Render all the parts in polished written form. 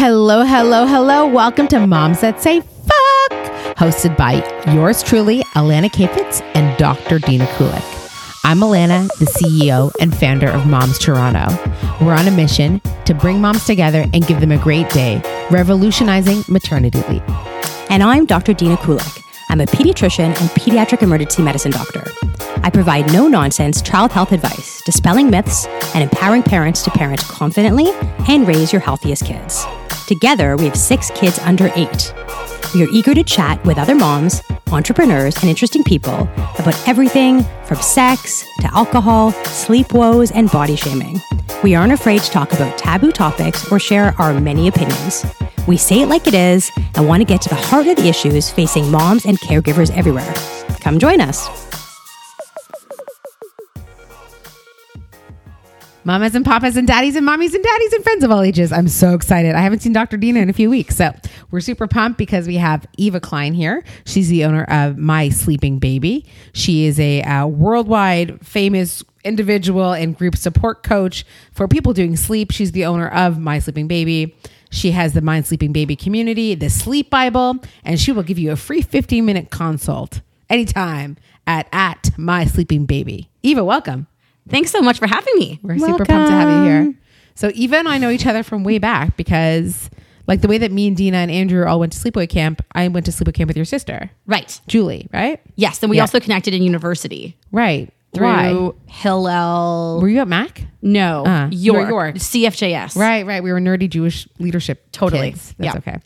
Hello. Welcome to Moms That Say Fuck, hosted by yours truly, Alana Kapitz and Dr. Dina Kulik. I'm Alana, the CEO and founder of Moms Toronto. We're on a mission to bring moms together and give them a great day, revolutionizing maternity leave. And I'm Dr. Dina Kulik. I'm a pediatrician and pediatric emergency medicine doctor. I provide no-nonsense child health advice, dispelling myths, and empowering parents to parent confidently and raise your healthiest kids. Together, we have 6 kids under 8. We are eager to chat with other moms, entrepreneurs, and interesting people about everything from sex to alcohol, sleep woes, and body shaming. We aren't afraid to talk about taboo topics or share our many opinions. We say it like it is and want to get to the heart of the issues facing moms and caregivers everywhere. Come join us. Mamas and papas and daddies and mommies and daddies and friends of all ages. I'm so excited. I haven't seen Dr. Dina in a few weeks, so we're super pumped because we have Eva Klein here. She's the owner of My Sleeping Baby. She is a worldwide famous individual and group support coach for people doing sleep. She's the owner of My Sleeping Baby. She has the My Sleeping Baby community, the Sleep Bible, and she will give you a free 15-minute consult anytime at My Sleeping Baby. Eva, welcome. Thanks so much for having me. We're super pumped to have you here. So Eva and I know each other from way back because like the way that me and Dina and Andrew all went to sleepaway camp, I went to sleepaway camp with your sister. Right. Julie, right? Yes. And we also connected in university. Right. Through Hillel. Were you at Mac? No. York. CFJS. Right. We were nerdy Jewish leadership kids. That's okay.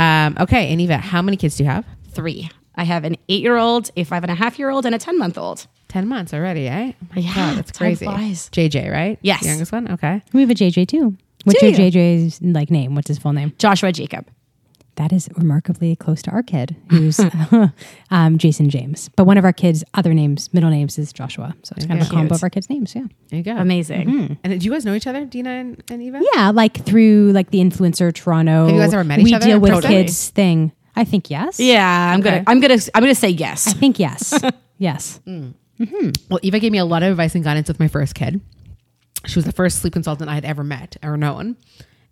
Okay. And Eva, how many kids do you have? 3. I have an 8-year-old, a 5.5-year-old, and a 10-month-old. 10 months already, eh? Oh my God, that's crazy. Flies. JJ, right? Yes. The youngest one? Okay. We have a JJ too. What's your JJ's name? What's his full name? Joshua Jacob. That is remarkably close to our kid, who's Jason James. But one of our kids' other names, middle names, is Joshua. So it's kind of a combo of our kids' names, yeah. There you go. Amazing. Mm-hmm. And do you guys know each other, Dina and Eva? Yeah, like through like the influencer Toronto. Have you guys ever met each other? We deal with kids thing. I think yes. Yeah, I'm gonna say yes. I think yes. Yes. Mm. Mm-hmm. Well, Eva gave me a lot of advice and guidance with my first kid. She was the first sleep consultant I had ever met or known.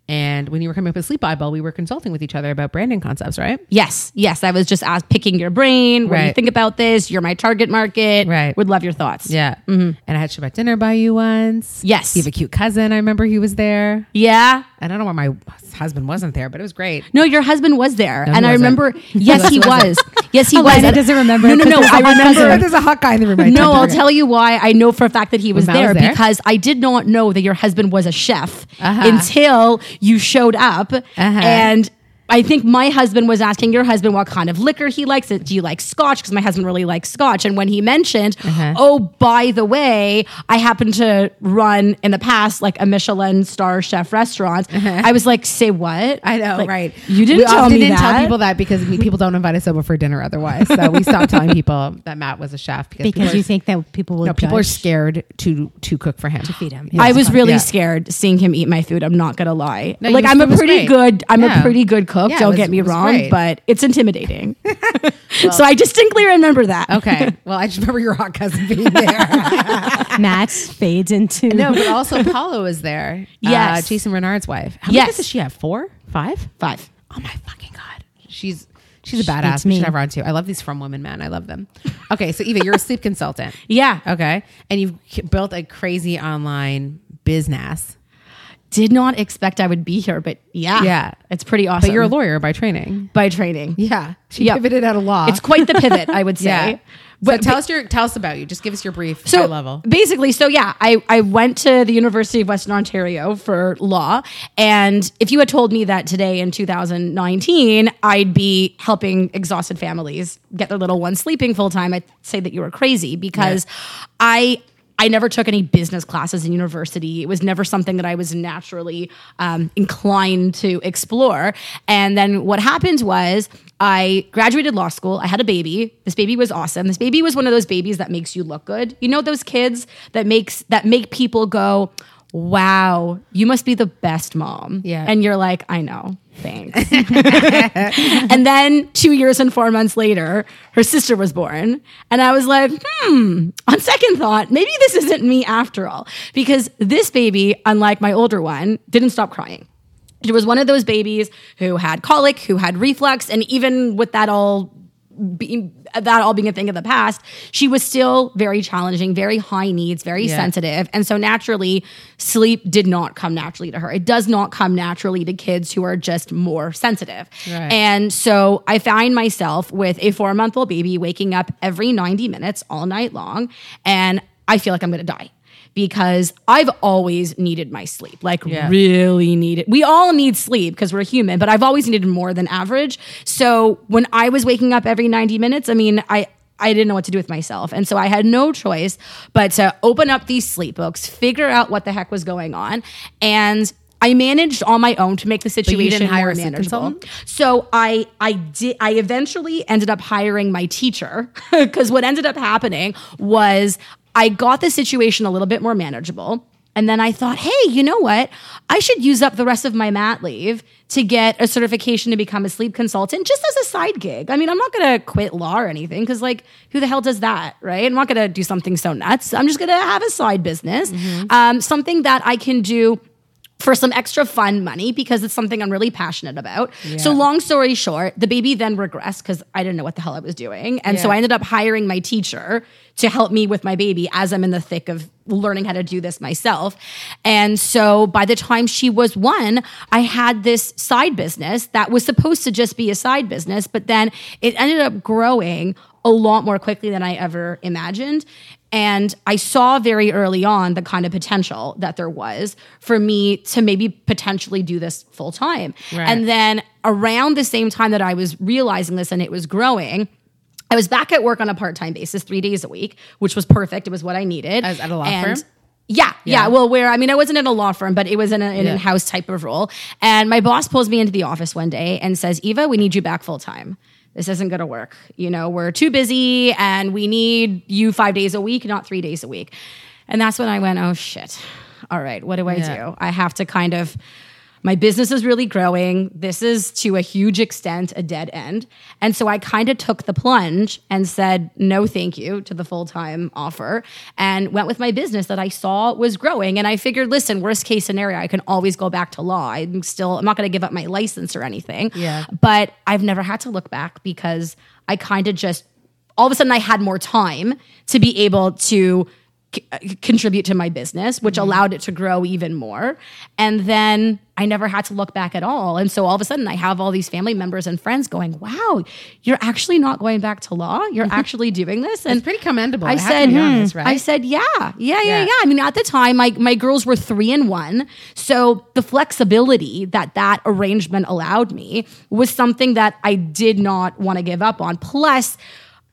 And when you were coming up with Sleep Bible, we were consulting with each other about branding concepts, right? Yes. I was just picking your brain. What do you think about this? You're my target market. Right. Would love your thoughts. Yeah. Mm-hmm. And I had Shabbat dinner by you once. Yes. You have a cute cousin. I remember he was there. Yeah. And I don't know why my husband wasn't there, but it was great. No, your husband was there. No, and I remember, yes, he was. Yes, he was. He doesn't remember. No. I remember. There's a hot guy in the room. No, I'll tell you why I know for a fact that he was there because I did not know that your husband was a chef until you showed up and I think my husband was asking your husband what kind of liquor he likes. Do you like scotch? Because my husband really likes scotch. And when he mentioned, oh, by the way, I happen to run in the past like a Michelin star chef restaurant. I was like, say what? I know, like, right. You didn't tell me that. We didn't tell people that because people don't invite us over for dinner otherwise. So we stopped telling people that Matt was a chef. Because you think that people will people are scared to cook for him. To feed him. I was really scared seeing him eat my food. I'm not going to lie. No, like I'm a pretty good cook. Yeah, don't get me wrong, but it's intimidating. So I distinctly remember that. Okay. Well, I just remember your hot cousin being there. Max fades into... No, but also Paolo is there. Yes. Jason Renard's wife. How many kids does she have? 4? 5? 5. Oh my fucking God. She's a badass. We should have her on too. I love these from women, man. I love them. Okay. So Eva, you're a sleep consultant. Yeah. Okay. And you've built a crazy online business. Did not expect I would be here, but yeah, it's pretty awesome. But you're a lawyer by training. Yeah. She pivoted out of law. It's quite the pivot, I would say. Yeah. But tell us about you. Just give us your brief high level. Basically, I went to the University of Western Ontario for law. And if you had told me that today in 2019, I'd be helping exhausted families get their little ones sleeping full time, I'd say that you were crazy because I never took any business classes in university. It was never something that I was naturally inclined to explore. And then what happened was I graduated law school. I had a baby. This baby was awesome. This baby was one of those babies that makes you look good. You know those kids that make people go, wow, you must be the best mom. Yeah. And you're like, I know. Thanks. And then 2 years and 4 months later, her sister was born. And I was like, on second thought, maybe this isn't me after all. Because this baby, unlike my older one, didn't stop crying. She was one of those babies who had colic, who had reflux, and even with that all being a thing of the past, she was still very challenging, very high needs, very sensitive. And so naturally, sleep did not come naturally to her. It does not come naturally to kids who are just more sensitive. Right. And so I find myself with a 4-month-old baby waking up every 90 minutes all night long, and I feel like I'm going to die. Because I've always needed my sleep, really needed. We all need sleep because we're human, but I've always needed more than average. So when I was waking up every 90 minutes, I mean, I didn't know what to do with myself. And so I had no choice but to open up these sleep books, figure out what the heck was going on. And I managed on my own to make the situation more manageable. So I eventually ended up hiring my teacher because what ended up happening was I got the situation a little bit more manageable. And then I thought, hey, you know what? I should use up the rest of my mat leave to get a certification to become a sleep consultant just as a side gig. I mean, I'm not going to quit law or anything because, who the hell does that, right? I'm not going to do something so nuts. I'm just going to have a side business, something that I can do for some extra fun money because it's something I'm really passionate about. Yeah. So long story short, the baby then regressed because I didn't know what the hell I was doing. And so I ended up hiring my teacher to help me with my baby as I'm in the thick of learning how to do this myself. And so by the time she was 1, I had this side business that was supposed to just be a side business, but then it ended up growing a lot more quickly than I ever imagined. And I saw very early on the kind of potential that there was for me to maybe potentially do this full time. Right. And then around the same time that I was realizing this and it was growing, I was back at work on a part-time basis 3 days a week, which was perfect. It was what I needed. I was at a law firm? Yeah. Well, I wasn't in a law firm, but it was in an in-house type of role. And my boss pulls me into the office one day and says, Eva, we need you back full time. This isn't going to work. We're too busy and we need you 5 days a week, not 3 days a week. And that's when I went, oh shit. All right. What do I do? I have to my business is really growing. This is to a huge extent a dead end. And so I kind of took the plunge and said, no, thank you to the full-time offer and went with my business that I saw was growing. And I figured, listen, worst case scenario, I can always go back to law. I'm not going to give up my license or anything. Yeah. But I've never had to look back because I kind of just, all of a sudden I had more time to be able to contribute to my business, which allowed it to grow even more. And then I never had to look back at all. And so all of a sudden I have all these family members and friends going, wow, you're actually not going back to law. You're actually doing this. And it's pretty commendable. I said, honest, right? I said, yeah. I mean, at the time my girls were 3 and 1. So the flexibility that arrangement allowed me was something that I did not want to give up on. Plus,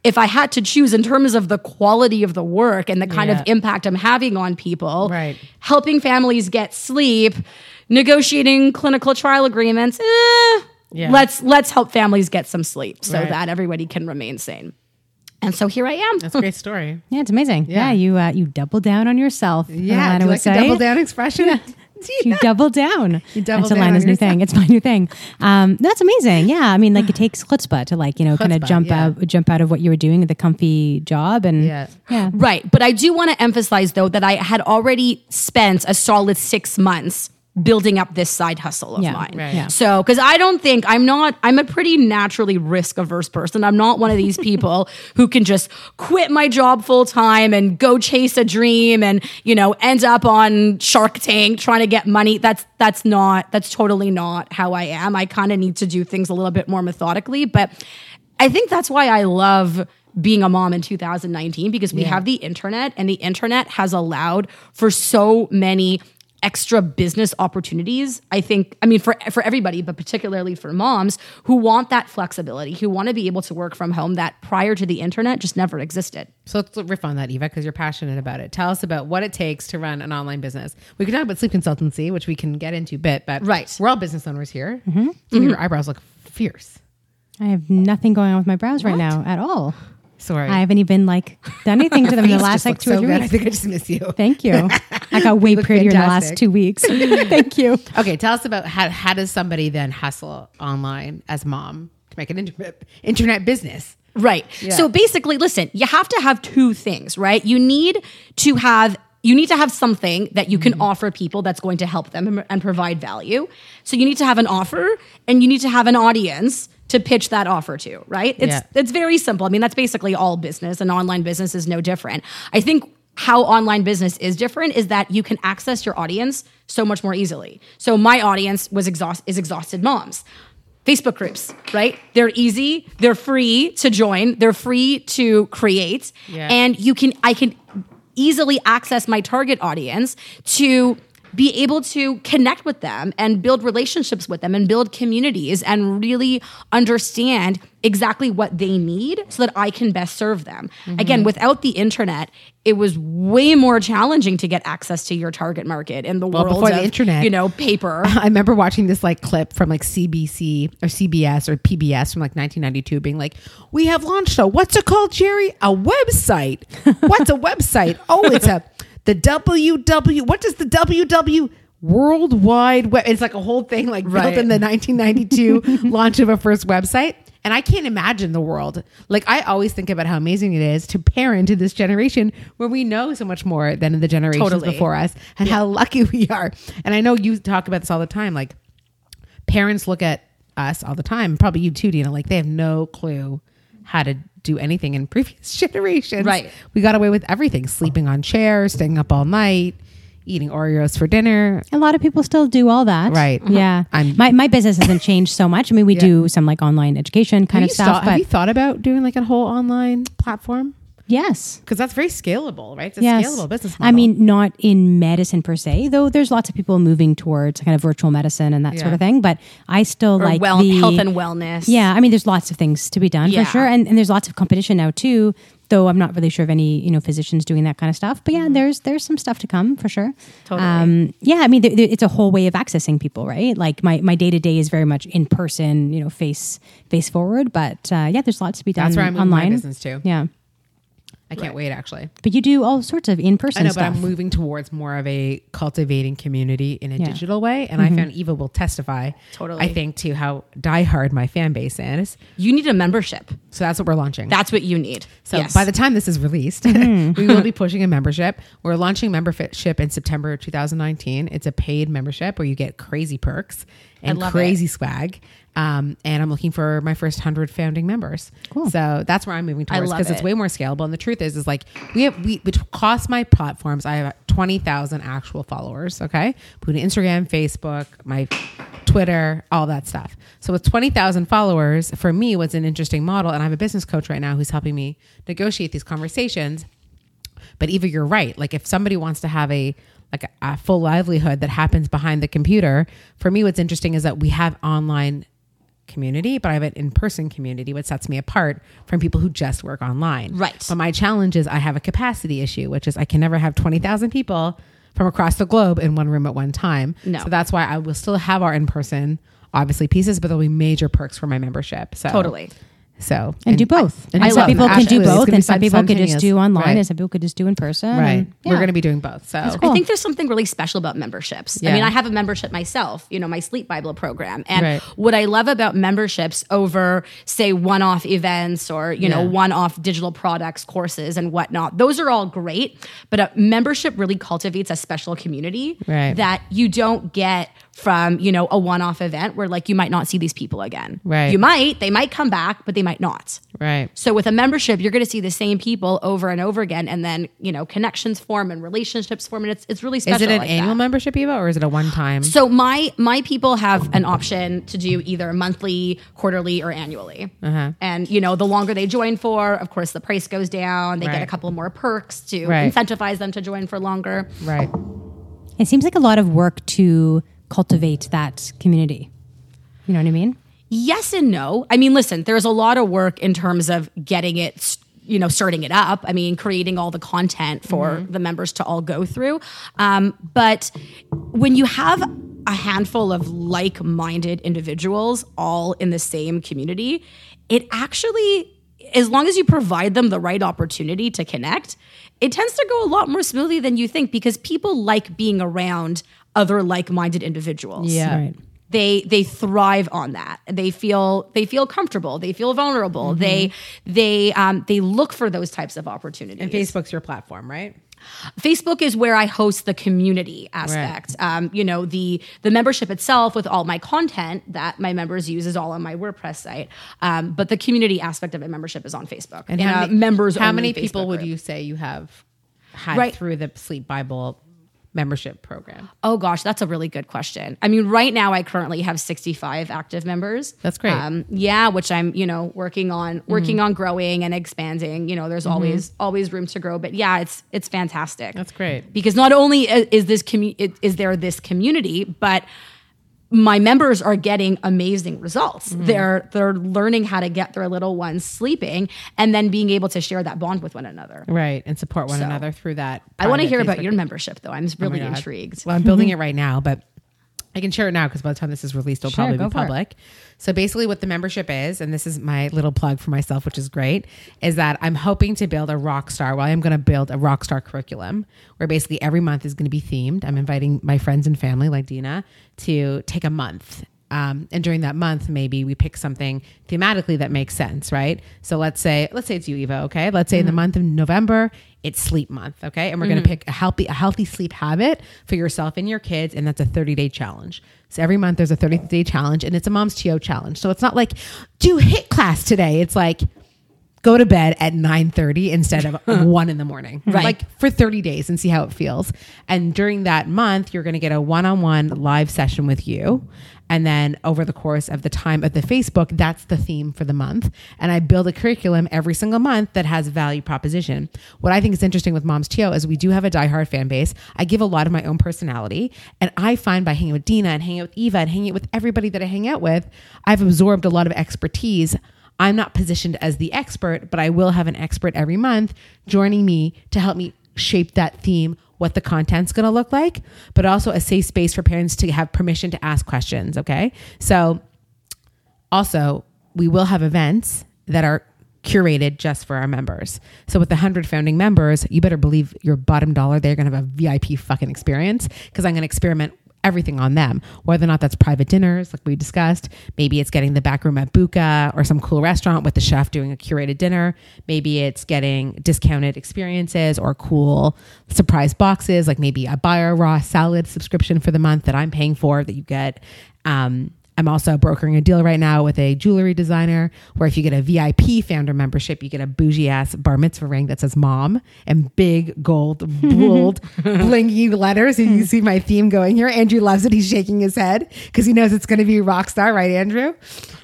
if I had to choose in terms of the quality of the work and the kind of impact I'm having on people, helping families get sleep, negotiating clinical trial agreements, let's help families get some sleep so that everybody can remain sane. And so here I am. That's a great story. Yeah, it's amazing. Yeah, you double down on yourself. Yeah, do you like the double down expression? You double down. That's Alana's new thing. It's my new thing. That's amazing. Yeah, I mean, it takes chutzpah to kind of jump out of what you were doing at the comfy job and right. But I do want to emphasize though that I had already spent a solid 6 months building up this side hustle of mine. Right. Yeah. So, because I don't think I'm a pretty naturally risk averse person. I'm not one of these people who can just quit my job full time and go chase a dream and, end up on Shark Tank trying to get money. That's totally not how I am. I kind of need to do things a little bit more methodically, but I think that's why I love being a mom in 2019 because we have the internet and the internet has allowed for so many extra business opportunities, I think, for everybody, but particularly for moms who want that flexibility, who want to be able to work from home that prior to the internet just never existed. So let's riff on that, Eva, because you're passionate about it. Tell us about what it takes to run an online business. We can talk about sleep consultancy, which we can get into a bit, but we're all business owners here. Mm-hmm. Your eyebrows look fierce. I have nothing going on with my brows right now at all. Sorry. I haven't even done anything to them in the last 2 or 3 weeks. I think I just miss you. Thank you. I got way prettier in the last 2 weeks. Thank you. Okay. Tell us about how does somebody then hustle online as mom to make an internet business? Right. Yeah. So basically, listen, you have to have two things, right? You need to have you need to have something that you can offer people that's going to help them and provide value. So you need to have an offer and you need to have an audience to pitch that offer to, right? It's very simple. I mean, that's basically all business, and online business is no different. I think how online business is different is that you can access your audience so much more easily. So my audience is exhausted moms. Facebook groups, right? They're easy. They're free to join. They're free to create. Yeah. And I can easily access my target audience to be able to connect with them and build relationships with them and build communities and really understand exactly what they need so that I can best serve them. Mm-hmm. Again, without the internet, it was way more challenging to get access to your target market in the world of the internet, paper. I remember watching this clip from CBC or CBS or PBS from 1992 being like, we have launched what's it called, Jerry? A website. What's a website? Oh, it's the WW, what does the WW, World Wide Web, it's a whole thing built in the 1992 launch of a first website. And I can't imagine the world. I always think about how amazing it is to parent to this generation where we know so much more than the generations before us, and how lucky we are. And I know you talk about this all the time. Parents look at us all the time, probably you too, Dina, they have no clue how to do anything in previous generations. Right. We got away with everything, sleeping on chairs, staying up all night, eating Oreos for dinner. A lot of people still do all that. Right. Uh-huh. Yeah. My business hasn't changed so much. I mean, we do some online education kind of stuff. Have you thought about doing a whole online platform? Yes. Because that's very scalable, right? It's a scalable business model. I mean, not in medicine per se, though there's lots of people moving towards kind of virtual medicine and that sort of thing. But I still health and wellness. Yeah. I mean, there's lots of things to be done for sure. And there's lots of competition now too, though I'm not really sure of any, physicians doing that kind of stuff. But there's some stuff to come for sure. Totally. I mean, it's a whole way of accessing people, right? My day-to-day is very much in person, face forward. But there's lots to be done online. That's where I'm moving my business too. Yeah. I can't wait, actually. But you do all sorts of in-person stuff. I know, but I'm moving towards more of a cultivating community in a digital way. And I found Eva will testify, totally, I think, to how diehard my fan base is. You need a membership. So that's what we're launching. That's what you need. So by the time this is released, we will be pushing a membership. We're launching membership in September 2019. It's a paid membership where you get crazy perks and crazy swag. And I'm looking for my first 100 founding members. Cool. So that's where I'm moving towards because it's way more scalable. And the truth is across my platforms, I have 20,000 actual followers. Okay. Between Instagram, Facebook, my Twitter, all that stuff. So with 20,000 followers, for me, was an interesting model. And I have a business coach right now who's helping me negotiate these conversations. But Eva, you're right. If somebody wants to have a full livelihood that happens behind the computer, for me, what's interesting is that we have online community, but I have an in-person community, which sets me apart from people who just work online. Right. But my challenge is I have a capacity issue, which is I can never have 20,000 people from across the globe in one room at one time. No. So that's why I will still have our in-person, obviously, pieces, but there'll be major perks for my membership. So totally. So and do both. And some people can do both, and some people could just do online, and some people could just do in person. Right. And, we're going to be doing both. So cool. I think there's something really special about memberships. Yeah. I mean, I have a membership myself, my Sleep Bible program. And what I love about memberships over, say, one-off events or, one-off digital products, courses and whatnot, those are all great. But a membership really cultivates a special community that you don't get from, a one-off event where you might not see these people again. Right. They might come back, but they might not. Right. So with a membership, you're going to see the same people over and over again. And then, connections form and relationships form. And it's really special. Is it an annual membership, Eva, or is it a one-time? So my people have an option to do either monthly, quarterly, or annually. Uh-huh. And, the longer they join for, of course, the price goes down. They get a couple more perks to incentivize them to join for longer. Right. It seems like a lot of work to cultivate that community. You know what I mean? Yes and no. I mean, listen, there's a lot of work in terms of getting it, starting it up. I mean, creating all the content for the members to all go through. But when you have a handful of like-minded individuals all in the same community, it actually, as long as you provide them the right opportunity to connect, it tends to go a lot more smoothly than you think because people like being around other like-minded individuals. Yeah. Right. They thrive on that. They feel comfortable. They feel vulnerable. They look for those types of opportunities. And Facebook's your platform, right? Facebook is where I host the community aspect. Right. You know, the membership itself with all my content that my members use is all on my WordPress site. But the community aspect of a membership is on Facebook. And how many people would you say you have had through the Sleep Bible membership program? Oh gosh, that's a really good question. I mean, right now I currently have 65 active members. That's great. Yeah, which I'm, working on growing and expanding. You know, there's always room to grow, but yeah, it's fantastic. That's great. Because not only is there this community, but my members are getting amazing results. Mm-hmm. They're learning how to get their little ones sleeping and then being able to share that bond with one another. Right. And support one another through that. I want to hear about your membership though. I'm really intrigued. Well, I'm building it right now, but I can share it now because by the time this is released, it'll probably be public. So basically what the membership is, and this is my little plug for myself, which is great, is that I'm hoping to build a rock star. Well, I'm going to build a rock star curriculum where basically every month is going to be themed. I'm inviting my friends and family like Dina to take a month. And during that month, maybe we pick something thematically that makes sense, right? So let's say it's you, Eva, okay? Let's say in the month of November, it's sleep month, okay? And we're going to pick a healthy sleep habit for yourself and your kids, and that's a 30-day challenge. So every month there's a 30-day challenge, and it's a Mom's TO challenge. So it's not like, do HIIT class today. It's like, go to bed at 9:30 instead of 1 a.m, right? Like for 30 days and see how it feels. And during that month, you're going to get a one-on-one live session with you. And then over the course of the time of the Facebook, that's the theme for the month. And I build a curriculum every single month that has value proposition. What I think is interesting with Moms TO is we do have a diehard fan base. I give a lot of my own personality. And I find by hanging with Dina and hanging out with Eva and hanging out with everybody that I hang out with, I've absorbed a lot of expertise. I'm not positioned as the expert, but I will have an expert every month joining me to help me shape that theme, what the content's going to look like, but also a safe space for parents to have permission to ask questions. Okay. So also we will have events that are curated just for our members. So with 100 founding members, you better believe your bottom dollar, they're going to have a VIP fucking experience because I'm going to experiment everything on them, whether or not that's private dinners, like we discussed. Maybe it's getting the back room at Buka or some cool restaurant with the chef doing a curated dinner. Maybe it's getting discounted experiences or cool surprise boxes, like maybe I buy a raw salad subscription for the month that I'm paying for that you get. I'm also brokering a deal right now with a jewelry designer where if you get a VIP founder membership, you get a bougie ass bar mitzvah ring that says mom and big gold, bold, blingy letters. And you see my theme going here. Andrew loves it. He's shaking his head because he knows it's going to be rock star, right, Andrew?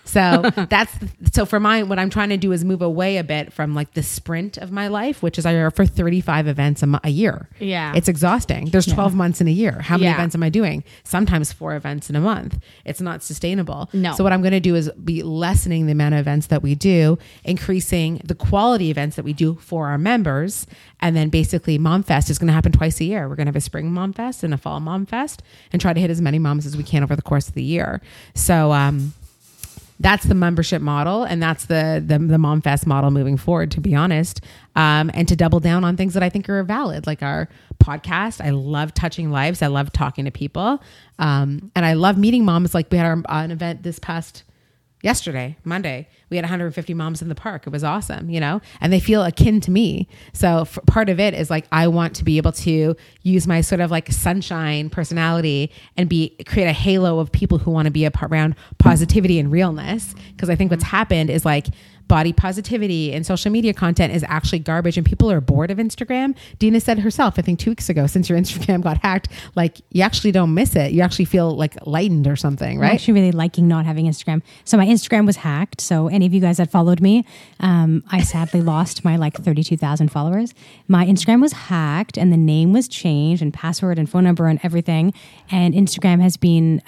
So what I'm trying to do is move away a bit from like the sprint of my life, which is I offer 35 events a year. Yeah. It's exhausting. There's 12 months in a year. How many events am I doing? Sometimes 4 events in a month. It's not sustainable. No. So what I'm going to do is be lessening the amount of events that we do, increasing the quality events that we do for our members. And then basically Mom Fest is going to happen twice a year. We're going to have a spring Mom Fest and a fall Mom Fest and try to hit as many moms as we can over the course of the year. So, that's the membership model, and that's the Mom Fest model moving forward, to be honest, and to double down on things that I think are valid, like our podcast. I love touching lives. I love talking to people, and I love meeting moms. Like we had an event this past Monday. We had 150 moms in the park. It was awesome, and they feel akin to me. So part of it is like, I want to be able to use my sort of like sunshine personality and create a halo of people who want to be around positivity and realness. Cause I think what's happened is like body positivity and social media content is actually garbage and people are bored of Instagram. Dina said herself, I think 2 weeks ago, since your Instagram got hacked, like you actually don't miss it. You actually feel like lightened or something, right? I'm actually really liking not having Instagram. So my Instagram was hacked. So any of you guys that followed me, I sadly lost my like 32,000 followers. My Instagram was hacked and the name was changed and password and phone number and everything. And Instagram has been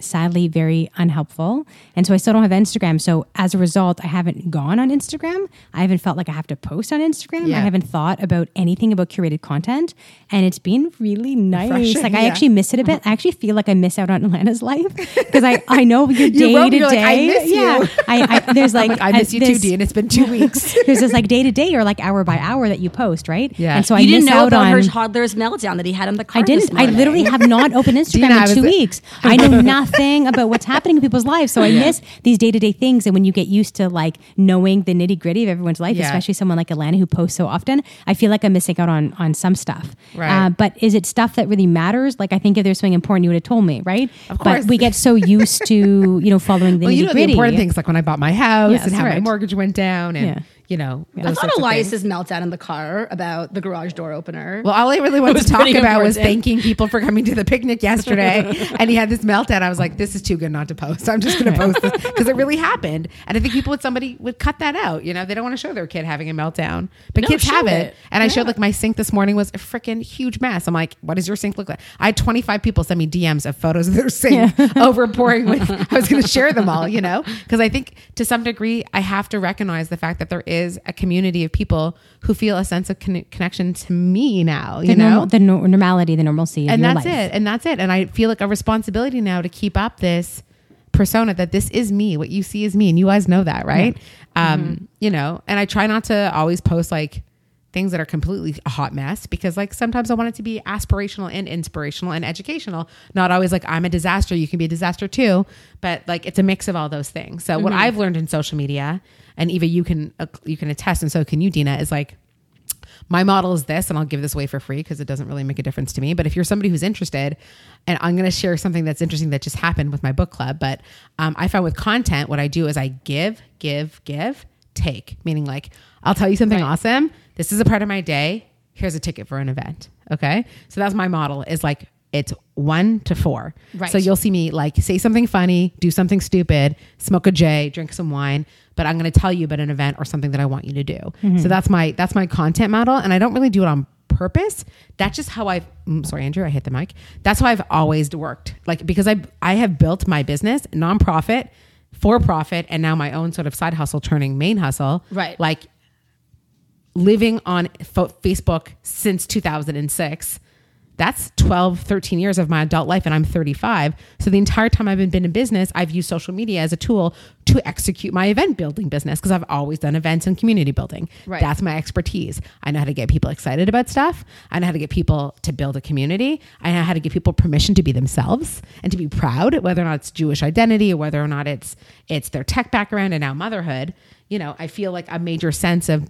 sadly very unhelpful. And so I still don't have Instagram. So as a result, I haven't gone on Instagram. I haven't felt like I have to post on Instagram. Yeah. I haven't thought about anything about curated content. And it's been really nice. Refreshing, like I actually miss it a bit. I actually feel like I miss out on Alana's life because I know your day to day. I miss you. Yeah, I, there's there's like, I miss you too, Dean. It's been 2 weeks. There's this like day to day or like hour by hour that you post, right? Yeah. And so you didn't know about her toddler's meltdown that he had on the car. I didn't. I literally have not opened Instagram in 2 weeks. I know nothing about what's happening in people's lives, so I miss these day to day things. And when you get used to like knowing the nitty gritty of everyone's life, especially someone like Alana who posts so often, I feel like I'm missing out on some stuff. Right. But is it stuff that really matters? Like I think if there's something important, you would have told me, right? Of course. But we get so used to following the nitty gritty. The important things like when I bought my house and how my mortgage went down and. Yeah. You know, I thought Elias's meltdown in the car about the garage door opener. Well, all I really wanted to talk about was thanking people for coming to the picnic yesterday. And he had this meltdown. I was like, this is too good not to post. I'm just going to post this because it really happened. And I think people would cut that out. You know, they don't want to show their kid having a meltdown, but kids have it. And I showed like my sink this morning was a freaking huge mess. I'm like, what does your sink look like? I had 25 people send me DMs of photos of their sink overpouring with. I was going to share them all, you know, because I think to some degree, I have to recognize the fact that there is a community of people who feel a sense of connection to me now, the normalcy. And that's it. And that's it. And I feel like a responsibility now to keep up this persona that this is me, what you see is me. And you guys know that, right? Mm-hmm. And I try not to always post like things that are completely a hot mess because like sometimes I want it to be aspirational and inspirational and educational, not always like I'm a disaster. You can be a disaster too, but like it's a mix of all those things. So what I've learned in social media, and Eva, you can attest, and so can you, Dina, is like, my model is this, and I'll give this away for free because it doesn't really make a difference to me. But if you're somebody who's interested, and I'm going to share something that's interesting that just happened with my book club, but I found with content, what I do is I give, take. Meaning like, I'll tell you something awesome. This is a part of my day. Here's a ticket for an event. Okay. So that's my model is like, it's 1 to 4. Right. So you'll see me like say something funny, do something stupid, smoke a J, drink some wine, but I'm going to tell you about an event or something that I want you to do. Mm-hmm. So that's my content model. And I don't really do it on purpose. That's just how sorry, Andrew, I hit the mic. That's how I've always worked. Like, because I have built my business, nonprofit, for profit, and now my own sort of side hustle turning main hustle. Right. Like living on Facebook since 2006, that's 12, 13 years of my adult life, and I'm 35. So the entire time I've been in business, I've used social media as a tool to execute my event building business because I've always done events and community building. Right. That's my expertise. I know how to get people excited about stuff. I know how to get people to build a community. I know how to give people permission to be themselves and to be proud, whether or not it's Jewish identity or whether or not it's their tech background and now motherhood. You know, I feel like a major sense of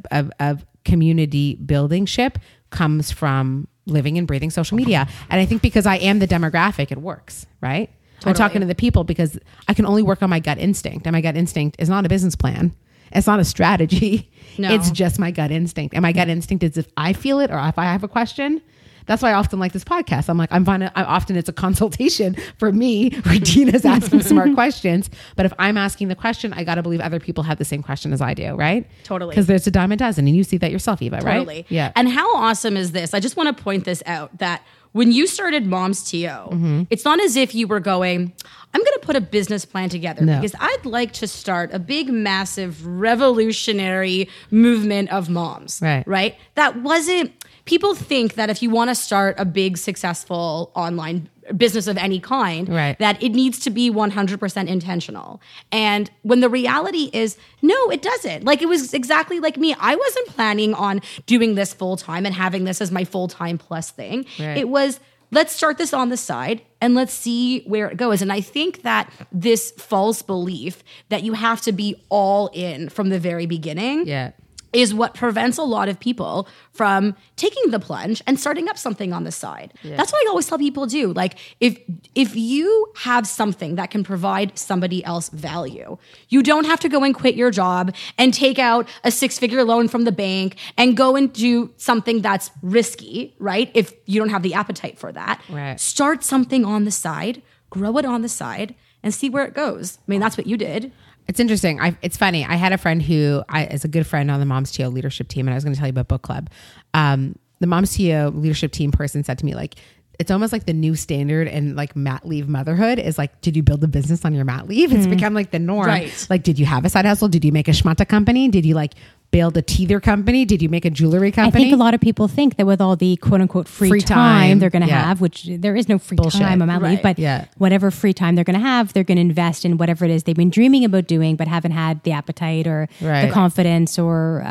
community building ship comes from living and breathing social media. And I think because I am the demographic, it works, right? Totally. I'm talking to the people because I can only work on my gut instinct. And my gut instinct is not a business plan. It's not a strategy. No. It's just my gut instinct. And my gut instinct is if I feel it or if I have a question. That's why I often like this podcast. I'm like, often it's a consultation for me where Dina's asking smart questions. But if I'm asking the question, I got to believe other people have the same question as I do, right? Totally. Because there's a dime a dozen and you see that yourself, Eva, right? Totally. Yeah. And how awesome is this? I just want to point this out that when you started Moms TO, it's not as if you were going, I'm going to put a business plan together because I'd like to start a big, massive, revolutionary movement of moms, right? That wasn't... People think that if you want to start a big, successful online business of any kind, that it needs to be 100% intentional. And when the reality is, no, it doesn't. Like, it was exactly like me. I wasn't planning on doing this full-time and having this as my full-time plus thing. Right. It was, let's start this on the side and let's see where it goes. And I think that this false belief that you have to be all in from the very beginning... Yeah. is what prevents a lot of people from taking the plunge and starting up something on the side. Yeah. That's what I always tell people do. Like, if you have something that can provide somebody else value, you don't have to go and quit your job and take out a 6-figure loan from the bank and go and do something that's risky, right? If you don't have the appetite for that. Right. Start something on the side, grow it on the side, and see where it goes. I mean, that's what you did. It's interesting. It's funny. I had a friend who is a good friend on the Moms TO leadership team, and I was going to tell you about book club. The Moms TO leadership team person said to me, like, it's almost like the new standard and like mat leave motherhood is like, did you build a business on your mat leave? It's become like the norm. Right. Like, did you have a side hustle? Did you make a schmata company? Did you like build a teether company? Did you make a jewelry company? I think a lot of people think that with all the quote unquote free time they're going to have, which there is no free time, I'm out leave, but whatever free time they're going to have, they're going to invest in whatever it is they've been dreaming about doing, but haven't had the appetite or the confidence or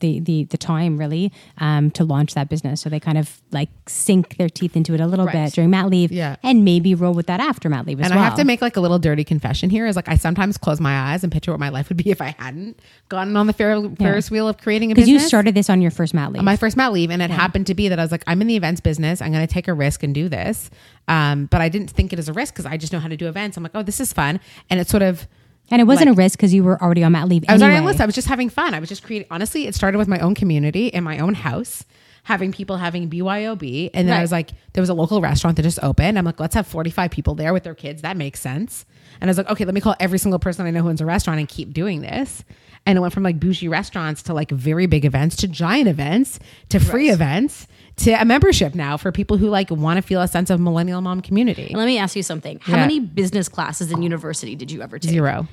the time really to launch that business. So they kind of like sink their teeth into it a little bit during mat leave and maybe roll with that after mat leave as well. And I have to make like a little dirty confession here is like, I sometimes close my eyes and picture what my life would be if I hadn't gotten on the Ferris wheel of creating a business. Because you started this on your first mat leave. On my first mat leave. And it happened to be that I was like, I'm in the events business. I'm going to take a risk and do this. But I didn't think it as a risk because I just know how to do events. I'm like, oh, this is fun. And it's sort of... And it wasn't a risk because you were already on mat leave anyway. I was already on list. I was just having fun. I was just creating... Honestly, it started with my own community in my own house, having people having BYOB. And then I was like, there was a local restaurant that just opened. I'm like, let's have 45 people there with their kids. That makes sense. And I was like, okay, let me call every single person I know who owns a restaurant and keep doing this. And it went from like bougie restaurants to like very big events to giant events to free events to a membership now for people who like want to feel a sense of millennial mom community. And let me ask you something. How many business classes in university did you ever take? Zero.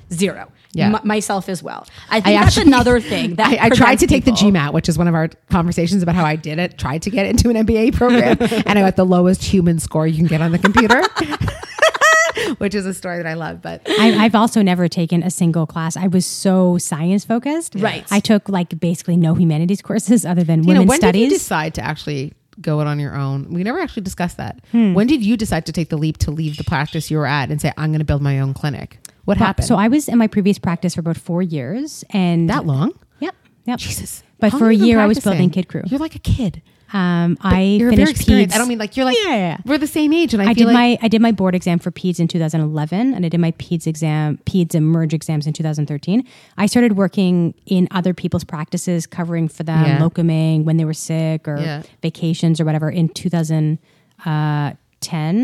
Yeah. Myself as well. I think that's actually, another thing. That I tried to take the GMAT, which is one of our conversations about how I did it, tried to get into an MBA program and I got the lowest human score you can get on the computer. Which is a story that I love, but I've also never taken a single class. I was so science focused. Right. I took like basically no humanities courses other than women's studies. When did you decide to actually go it on your own? We never actually discussed that. When did you decide to take the leap to leave the practice you were at and say, I'm going to build my own clinic? What happened? So I was in my previous practice for about 4 years. And that long? Yep. Jesus. But for a year I was building Kid Crew. You're like a kid. I finished PEDS. I don't mean like you're like we're the same age, and I feel I did my board exam for PEDS in 2011, and I did my PEDS and Merge exams in 2013. I started working in other people's practices, covering for them, locuming when they were sick or vacations or whatever in 2010.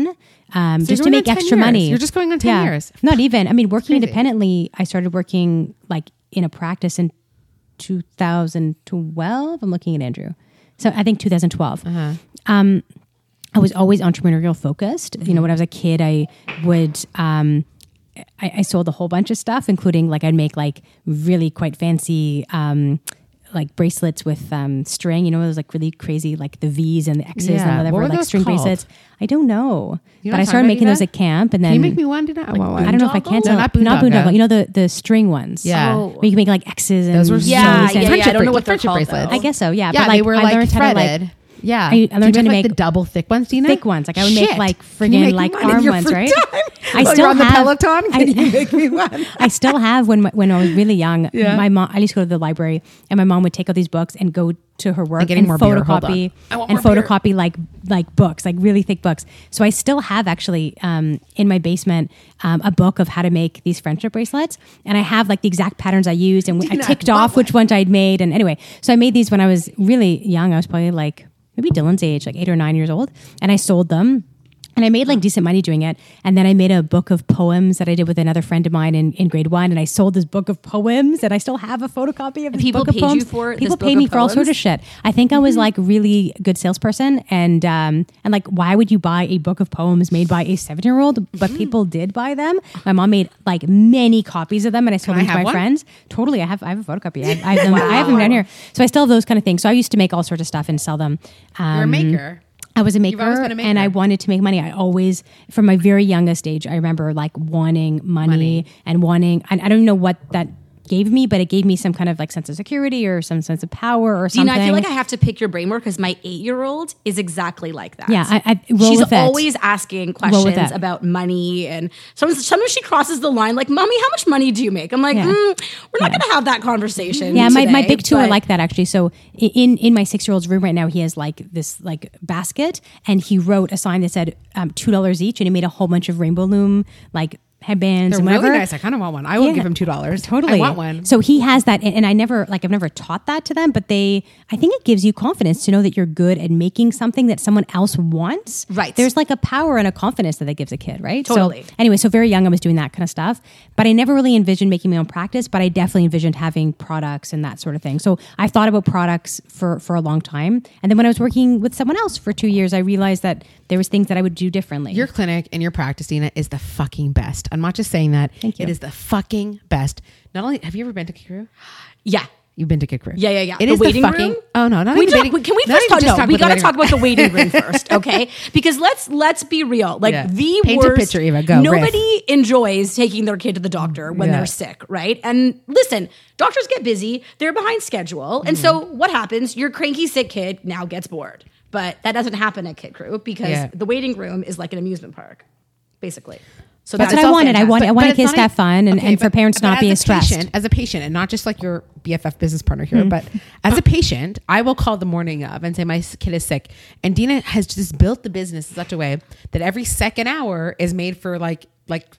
So just to make extra money. You're just going on 10 years. Not even. I mean, working independently. I started working like in a practice in 2012. I'm looking at Andrew. So I think 2012. I was always entrepreneurial focused. You know, when I was a kid, I would, I sold a whole bunch of stuff, including like I'd make like really quite fancy, like bracelets with string. You know, it was like really crazy, like the V's and the X's and whatever, what like string bracelets. I don't know, but I started making those at camp, and then can you make me one? I don't know if I can. No, not boondoggle. You know the string ones. Yeah, where you can make like X's and those were I don't know what they're called. I guess so. Yeah, but like, they were like threaded. Yeah, I learned how to make the double thick ones. Dina, thick ones. Like I would make like friggin' like arm ones, right? I still have the Peloton. Can you make me one? I still have when I was really young. Yeah. My mom. I used to go to the library, and my mom would take all these books and go to her work and photocopy like books, like really thick books. So I still have actually in my basement a book of how to make these friendship bracelets, and I have like the exact patterns I used, and I ticked off which ones I'd made, and anyway, so I made these when I was really young. I was probably like. Maybe Dylan's age, like 8 or 9 years old. And I sold them and I made like decent money doing it. And then I made a book of poems that I did with another friend of mine in grade 1. And I sold this book of poems and I still have a photocopy of this book of poems. People paid you for it? People paid me for all sorts of shit. I think I was like really good salesperson. And like, why would you buy a book of poems made by a 7-year-old? But people did buy them. My mom made like many copies of them and I sold them to my friends. Totally. I have a photocopy. I have them, I have them down here. So I still have those kind of things. So I used to make all sorts of stuff and sell them. You're a maker. I was a maker and I wanted to make money. I always, from my very youngest age, I remember like wanting money. And wanting, and I don't know what that gave me, but it gave me some kind of like sense of security or some sense of power or something. You know, I feel like I have to pick your brain more because my 8-year-old is exactly like that. Yeah, she's always asking questions about money, and sometimes she crosses the line like, "Mommy, how much money do you make?" I'm like, "We're not going to have that conversation." Yeah, today, my big two are like that actually. So in my 6-year-old's room right now, he has like this like basket, and he wrote a sign that said $2 each, and he made a whole bunch of rainbow loom like. Headbands. They're really nice. I kind of want one. I will give him $2. Totally. I want one. So he has that. And I never, like, I've never taught that to them, but I think it gives you confidence to know that you're good at making something that someone else wants. Right. There's like a power and a confidence that gives a kid, right? Totally. So anyway, so very young, I was doing that kind of stuff, but I never really envisioned making my own practice, but I definitely envisioned having products and that sort of thing. So I thought about products for a long time. And then when I was working with someone else for 2 years, I realized that there was things that I would do differently. Your clinic and your practice, Dina, is the fucking best. I'm not just saying that. Thank you. It is the fucking best. Not only, have you ever been to Kuru? Yeah. You've been to Get Career. Yeah. It is the fucking room? Oh no, not we even waiting. Can we first talk? No, we got to talk about the waiting room first, okay? Because let's be real. Like the Paint worst. Paint a picture, Eva. Go. Nobody enjoys taking their kid to the doctor when they're sick, right? And listen, doctors get busy. They're behind schedule, and so what happens? Your cranky sick kid now gets bored, but that doesn't happen at Kid Crew because the waiting room is like an amusement park, basically. So that's what I wanted. I wanted kids to have fun and for parents not being stressed. As a patient, and not just like your BFF business partner here, but as a patient, I will call the morning of and say my kid is sick. And Dina has just built the business in such a way that every second hour is made for like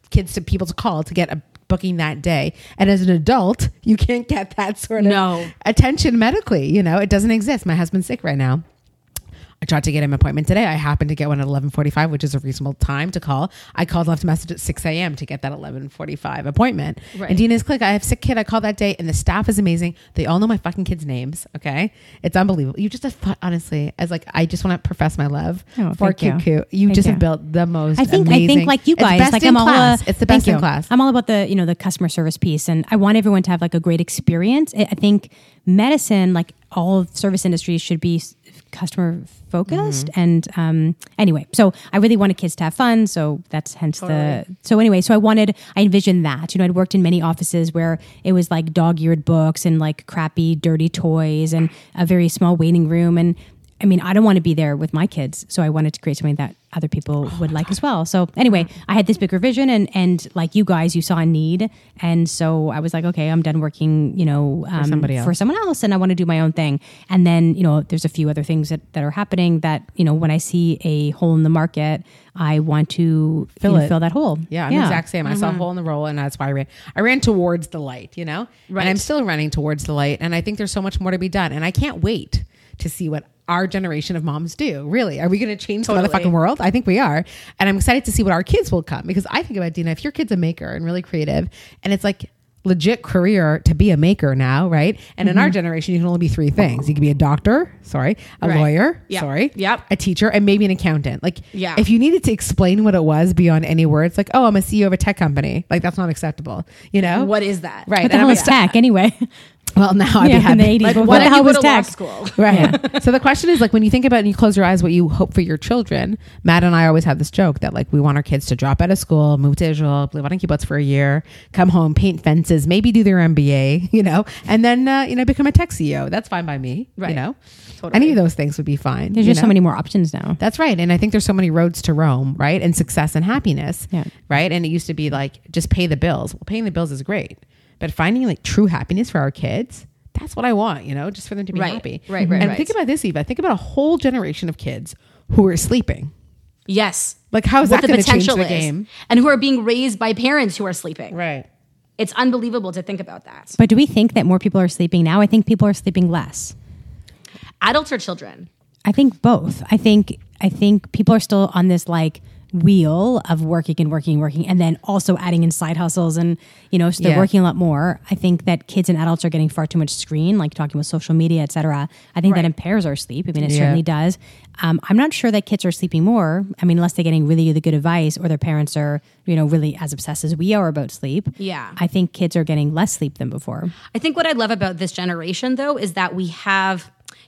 kids to people to call to get a booking that day. And as an adult, you can't get that sort of attention medically. You know, it doesn't exist. My husband's sick right now. I tried to get him an appointment today. I happened to get one at 11:45, which is a reasonable time to call. I called, left a message at 6 a.m. to get that 11:45 appointment. Right. And Dina's click. I have sick kid. I call that day, and the staff is amazing. They all know my fucking kids' names. Okay, it's unbelievable. You just have fun, honestly. As like, I just want to profess my love for Cuckoo. You just have built the most. I think like you guys, like I'm all. It's the best in class. I'm all about the the customer service piece, and I want everyone to have like a great experience. I think medicine, like all service industries, should be customer focused. And anyway, so I really wanted kids to have fun. So that's hence I envisioned that, I'd worked in many offices where it was like dog-eared books and like crappy, dirty toys and a very small waiting room. And I mean, I don't want to be there with my kids. So I wanted to create something that other people would like as well. So anyway, I had this bigger vision and like you guys, you saw a need. And so I was like, okay, I'm done working, for someone else and I want to do my own thing. And then, there's a few other things that are happening that, when I see a hole in the market, I want to fill that hole. Yeah, I'm the exact same. I saw a hole in the roll and that's why I ran towards the light, Right. And I'm still running towards the light. And I think there's so much more to be done. And I can't wait to see what our generation of moms do. Really, are we going to change the motherfucking world? I think we are. And I'm excited to see what our kids will come, because I think about Dina, if your kid's a maker and really creative, and it's like legit career to be a maker now, right? And in our generation, you can only be three things. You can be a doctor, lawyer, a teacher, and maybe an accountant. Like if you needed to explain what it was beyond any words, like, oh, I'm a CEO of a tech company. Like that's not acceptable. What is that? Right. What the hell is tech anyway? Well, now I'd be happy. In the 80s. Like, what the hell was tech? School? Right. Yeah. So the question is, like, when you think about it and you close your eyes, what you hope for your children, Matt and I always have this joke that, like, we want our kids to drop out of school, move to Israel, live on a kibbutz for a year, come home, paint fences, maybe do their MBA, and then, become a tech CEO. That's fine by me, right? Totally. Any of those things would be fine. There's just so many more options now. That's right. And I think there's so many roads to Rome, right? And success and happiness, right? And it used to be like, just pay the bills. Well, paying the bills is great. But finding like true happiness for our kids, that's what I want, just for them to be happy. Right. And think about this, Eva. Think about a whole generation of kids who are sleeping. Yes. Like how is that going to change the game? And who are being raised by parents who are sleeping. Right. It's unbelievable to think about that. But do we think that more people are sleeping now? I think people are sleeping less. Adults or children? I think both. I think people are still on this like wheel of working and then also adding in side hustles and so they're working a lot more. I think that kids and adults are getting far too much screen, like talking about social media, etc. I think that impairs our sleep. I mean, it certainly does. I'm not sure that kids are sleeping more. I mean, unless they're getting really the good advice or their parents are, really as obsessed as we are about sleep. Yeah. I think kids are getting less sleep than before. I think what I love about this generation though is that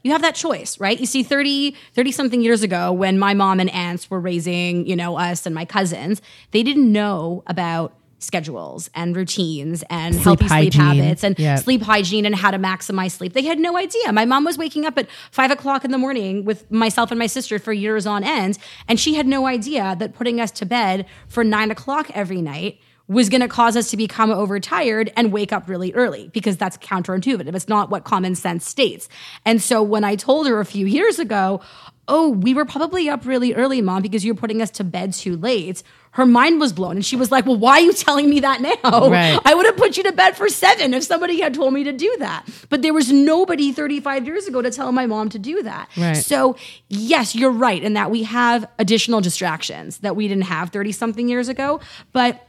you have that choice, right? You see 30 something years ago when my mom and aunts were raising, us and my cousins, they didn't know about schedules and routines and sleep habits and sleep hygiene and how to maximize sleep. They had no idea. My mom was waking up at 5 o'clock in the morning with myself and my sister for years on end. And she had no idea that putting us to bed for 9 o'clock every night was going to cause us to become overtired and wake up really early, because that's counterintuitive. It's not what common sense states. And so when I told her a few years ago, oh, we were probably up really early, Mom, because you're putting us to bed too late, her mind was blown. And she was like, well, why are you telling me that now? Right. I would have put you to bed for 7 if somebody had told me to do that. But there was nobody 35 years ago to tell my mom to do that. Right. So yes, you're right in that we have additional distractions that we didn't have 30 something years ago. But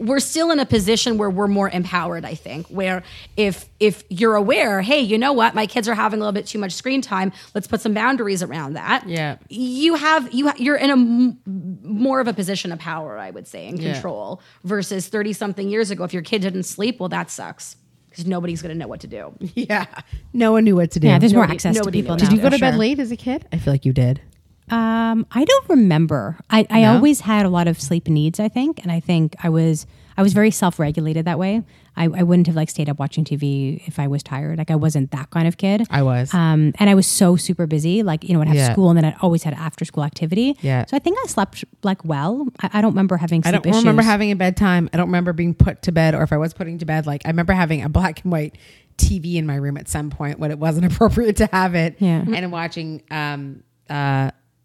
we're still in a position where we're more empowered, I think, where if you're aware, hey, you know what? My kids are having a little bit too much screen time. Let's put some boundaries around that. Yeah. You're in a more of a position of power, I would say, and control versus 30 something years ago. If your kid didn't sleep, well, that sucks. because nobody's going to know what to do. Yeah. No one knew what to do. Yeah, there's more access to people now. Did you go to bed late as a kid? I feel like you did. I don't remember. I always had a lot of sleep needs, I think. And I think I was very self-regulated that way. I wouldn't have stayed up watching TV if I was tired. I wasn't that kind of kid. I was. And I was so super busy. I'd have school, and then I always had after school activity. Yeah. So I think I slept well. I don't remember having sleep issues. I don't remember having a bedtime. I don't remember being put to bed, or if I was putting to bed, I remember having a black and white TV in my room at some point when it wasn't appropriate to have it. Yeah. And watching,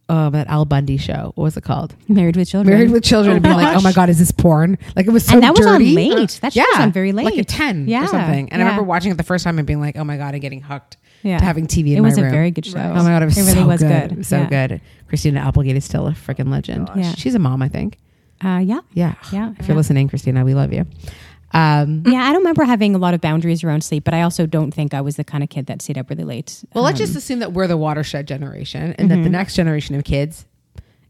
that Al Bundy show. What was it called? Married with Children. Married with Children. And being oh my God, is this porn? It was so dirty. And that dirty. Was on late. That show was on very late. At 10 or something. And I remember watching it the first time and being oh my God, I'm getting hooked to having TV in my room. It was a very good show. Right. Oh my God, it really was good. So good. Christina Applegate is still a freaking legend. Oh yeah. She's a mom, I think. Yeah. If you're listening, Christina, we love you. I don't remember having a lot of boundaries around sleep, but I also don't think I was the kind of kid that stayed up really late. Well, let's just assume that we're the watershed generation, and that the next generation of kids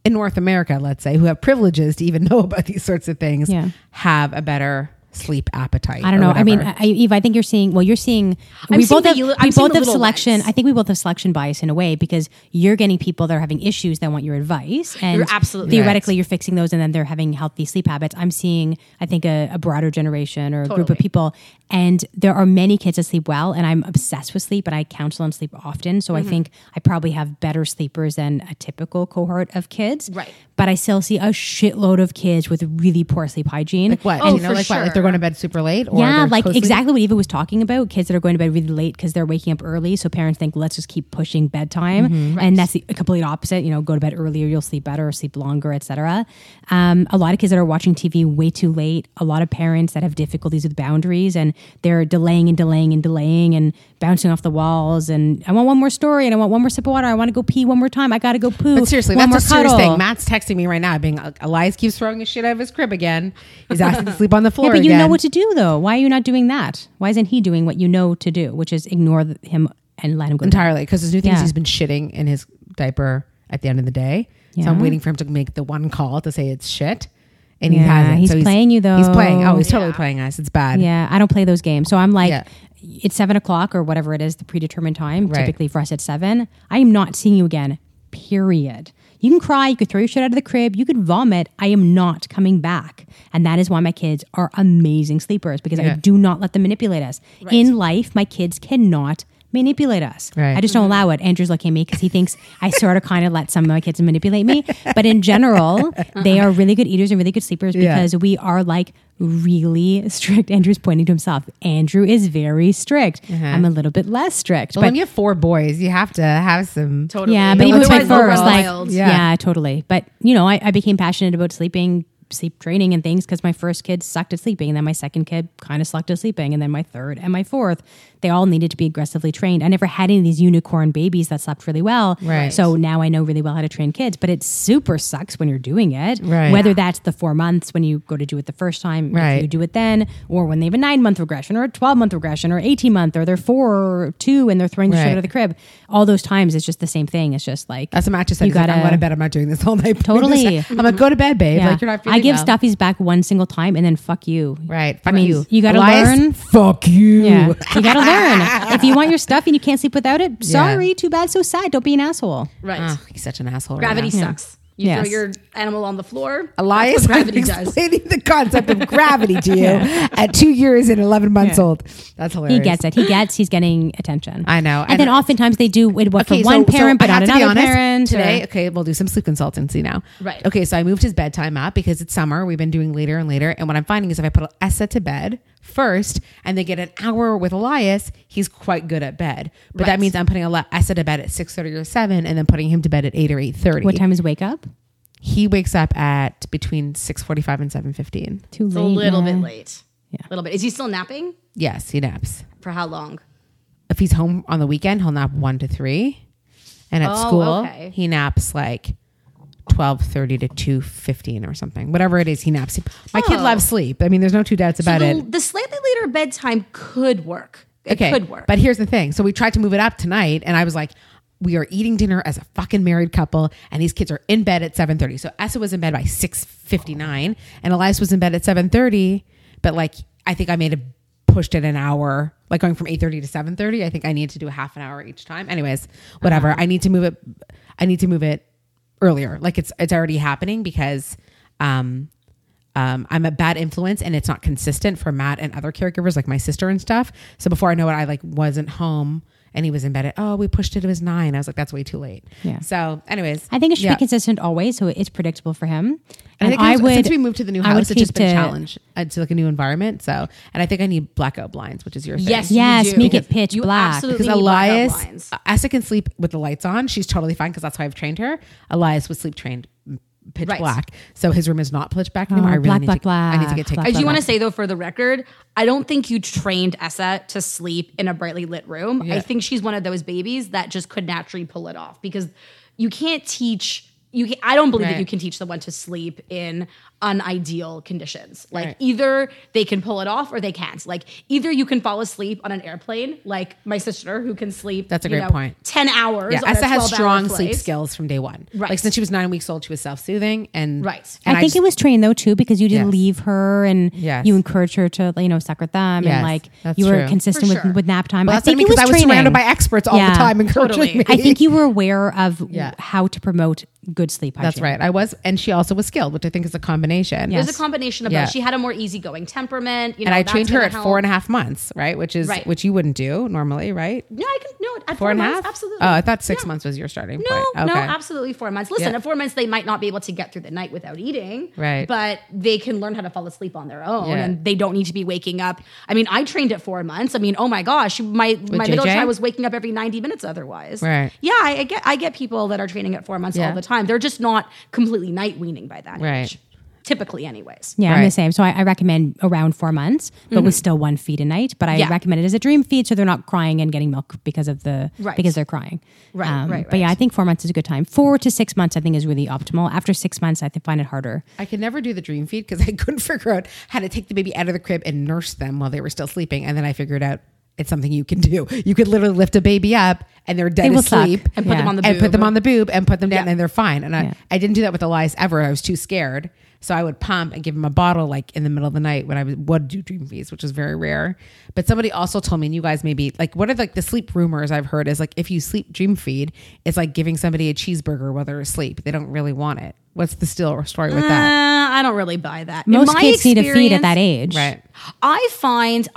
in North America, let's say, who have privileges to even know about these sorts of things, have a better sleep appetite. I don't know. Whatever. I mean, Eve, I think you're seeing, I think we both have selection bias in a way, because you're getting people that are having issues that want your advice. And you're absolutely theoretically, you're fixing those, and then they're having healthy sleep habits. I'm seeing, I think, a broader generation or a group of people, and there are many kids that sleep well, and I'm obsessed with sleep, and I counsel on sleep often. So I think I probably have better sleepers than a typical cohort of kids. Right. But I still see a shitload of kids with really poor sleep hygiene. Like what? Oh, like they're going to bed super late? Or exactly what Eva was talking about. Kids that are going to bed really late because they're waking up early. So parents think, let's just keep pushing bedtime. Mm-hmm. Right. And that's the complete opposite. Go to bed earlier, you'll sleep better, or sleep longer, etc. A lot of kids that are watching TV way too late. A lot of parents that have difficulties with boundaries, and they're delaying and bouncing off the walls. And I want one more story, and I want one more sip of water. I want to go pee one more time. I got to go poo. But seriously, that's a serious thing. Matt's texting me right now being, Elias keeps throwing his shit out of his crib again. He's asking to sleep on the floor again. You know what to do, though. Why are you not doing that? Why isn't he doing what you know to do, which is ignore him and let him go entirely? Because there's new things. He's been shitting in his diaper at the end of the day, so I'm waiting for him to make the one call to say it's shit, and he hasn't. He's playing you, though. He's playing. Oh, he's totally playing us. It's bad. Yeah, I don't play those games, so I'm like. Yeah. It's 7:00 or whatever it is, the predetermined time. Right. Typically for us at 7. I am not seeing you again. Period. You can cry, you could throw your shit out of the crib, you could vomit. I am not coming back. And that is why my kids are amazing sleepers, because I do not let them manipulate us. Right. In life, my kids cannot manipulate us. Right. I just don't allow it. Andrew's looking at me because he thinks I sort of kind of let some of my kids manipulate me. But in general, they are really good eaters and really good sleepers because we are really strict. Andrew's pointing to himself. Andrew is very strict. I'm a little bit less strict. Well, but when you have 4 boys, you have to have some. Totally. Yeah, but even with my first, totally. But I became passionate about sleep training and things because my first kid sucked at sleeping, and then my second kid kind of sucked at sleeping, and then my third and my fourth, they all needed to be aggressively trained. I never had any of these unicorn babies that slept really well. Right. So now I know really well how to train kids, but it super sucks when you're doing it, right. Whether that's the 4 months when you go to do it the first time, right. If you do it then, or when they have a 9-month regression or a 12-month regression or 18-month, or they're 4 or 2 and they're throwing the shit out of the crib. All those times, it's just the same thing. It's just that's what Matt just said. You gotta, I'm going to bed. I'm not doing this all night. Totally. I'm like, go to bed, babe. Yeah. You're not feeling I give stuffies back one single time, and then fuck you. Right. Fuck you. You got to learn. Fuck you. Yeah. You got to learn. If you want your stuff and you can't sleep without it, sorry, too bad, so sad. Don't be an asshole. Right. Oh, he's such an asshole. Gravity sucks. You throw your animal on the floor. Elias, gravity explaining the concept of gravity to you at 2 years and 11 months old. That's hilarious. He gets it. He's getting attention. I know. And then oftentimes they do it for one parent, but not another parent. Today, we'll do some sleep consultancy now. Right. Okay, so I moved his bedtime up because it's summer. We've been doing later and later. And what I'm finding is if I put Essa to bed first and they get an hour with Elias, he's quite good at bed. But that means I'm putting Essa to bed at 6:30 or 7 and then putting him to bed at 8 or 8:30. What time is wake up? He wakes up at between 6:45 and 7:15. Too late. It's a little bit late. Yeah. A little bit. Is he still napping? Yes, he naps. For how long? If he's home on the weekend, he'll nap 1 to 3. And at school, he naps 12:30 to 2:15 or something. Whatever it is, he naps. My kid loves sleep. I mean, there's no two doubts about it. The slightly later bedtime could work. It could work. But here's the thing. So we tried to move it up tonight, and I was like, we are eating dinner as a fucking married couple, and these kids are in bed at 7:30. So Essa was in bed by 6:59, and Elias was in bed at 7:30. But I think I made a pushed it an hour, like going from 8:30 to 7:30. I think I need to do a half an hour each time. Anyways, whatever. I need to move it. I need to move it earlier. Like it's already happening because, I'm a bad influence and it's not consistent for Matt and other caregivers, like my sister and stuff. So before I know it, I like wasn't home and he was in bed at, we pushed it. It was 9. I was like, that's way too late. Yeah. So anyways, I think it should be consistent always. So it's predictable for him. And I think since we moved to the new house, it's just been a challenge to like a new environment. So, and I think I need blackout blinds, which is your thing. Yes. Make it pitch black. Because Elias, Essa can sleep with the lights on. She's totally fine. Cause that's how I've trained her. Elias was sleep trained pitch black. So his room is not pitch black anymore. I really need to, I need to get taken. I do want to say though, for the record, I don't think you trained Essa to sleep in a brightly lit room. Yeah. I think she's one of those babies that just could naturally pull it off because you can't teach. I don't believe that you can teach someone to sleep in unideal conditions. Like either they can pull it off or they can't. Like either you can fall asleep on an airplane, like my sister who can sleep. That's a great point. 10 hours. Yeah, Essa has strong sleep skills from day one. Right. Like since she was 9 weeks old, she was self-soothing. And and I think it was trained though too, because you didn't leave her and you encouraged her to, you know, suck her thumb and like you were consistent with nap time. Well, I think because I was surrounded by experts all the time encouraging me. I think you were aware of how to promote good sleep hygiene. That's right. I was. And she also was skilled, which I think is a combination. Yes. There's a combination of both. She had a more easygoing temperament. You know, and I trained her at 4.5 months, right? Which is, which you wouldn't do normally, right? No, I can, at 4.5 months, absolutely. Oh, I thought 6 months was your starting point. No, absolutely 4 months. Listen, at 4 months, they might not be able to get through the night without eating, right? But they can learn how to fall asleep on their own and they don't need to be waking up. I mean, I trained at 4 months. I mean, oh my gosh, my middle child was waking up every 90 minutes otherwise. Right. Yeah, I get people that are training at 4 months all the time. They're just not completely night weaning by that age, typically anyways. Yeah, I'm the same. So I recommend around 4 months, but with still one feed a night. But I recommend it as a dream feed so they're not crying and getting milk because of the because they're crying. Right. But yeah, I think 4 months is a good time. 4 to 6 months I think is really optimal. After 6 months, I find it harder. I could never do the dream feed because I couldn't figure out how to take the baby out of the crib and nurse them while they were still sleeping. And then I figured out it's something you can do. You could literally lift a baby up and they're dead asleep and put them on the boob and put them on the boob and put them down and they're fine. And I didn't do that with Elias ever. I was too scared. So I would pump and give him a bottle like in the middle of the night when I would do dream feeds, which is very rare. But somebody also told me, and you guys maybe like, what are like the sleep rumors I've heard is like, if you sleep dream feed, it's like giving somebody a cheeseburger while they're asleep. They don't really want it. What's the story with that? I don't really buy that. Most kids need a feed at that age. Right. I find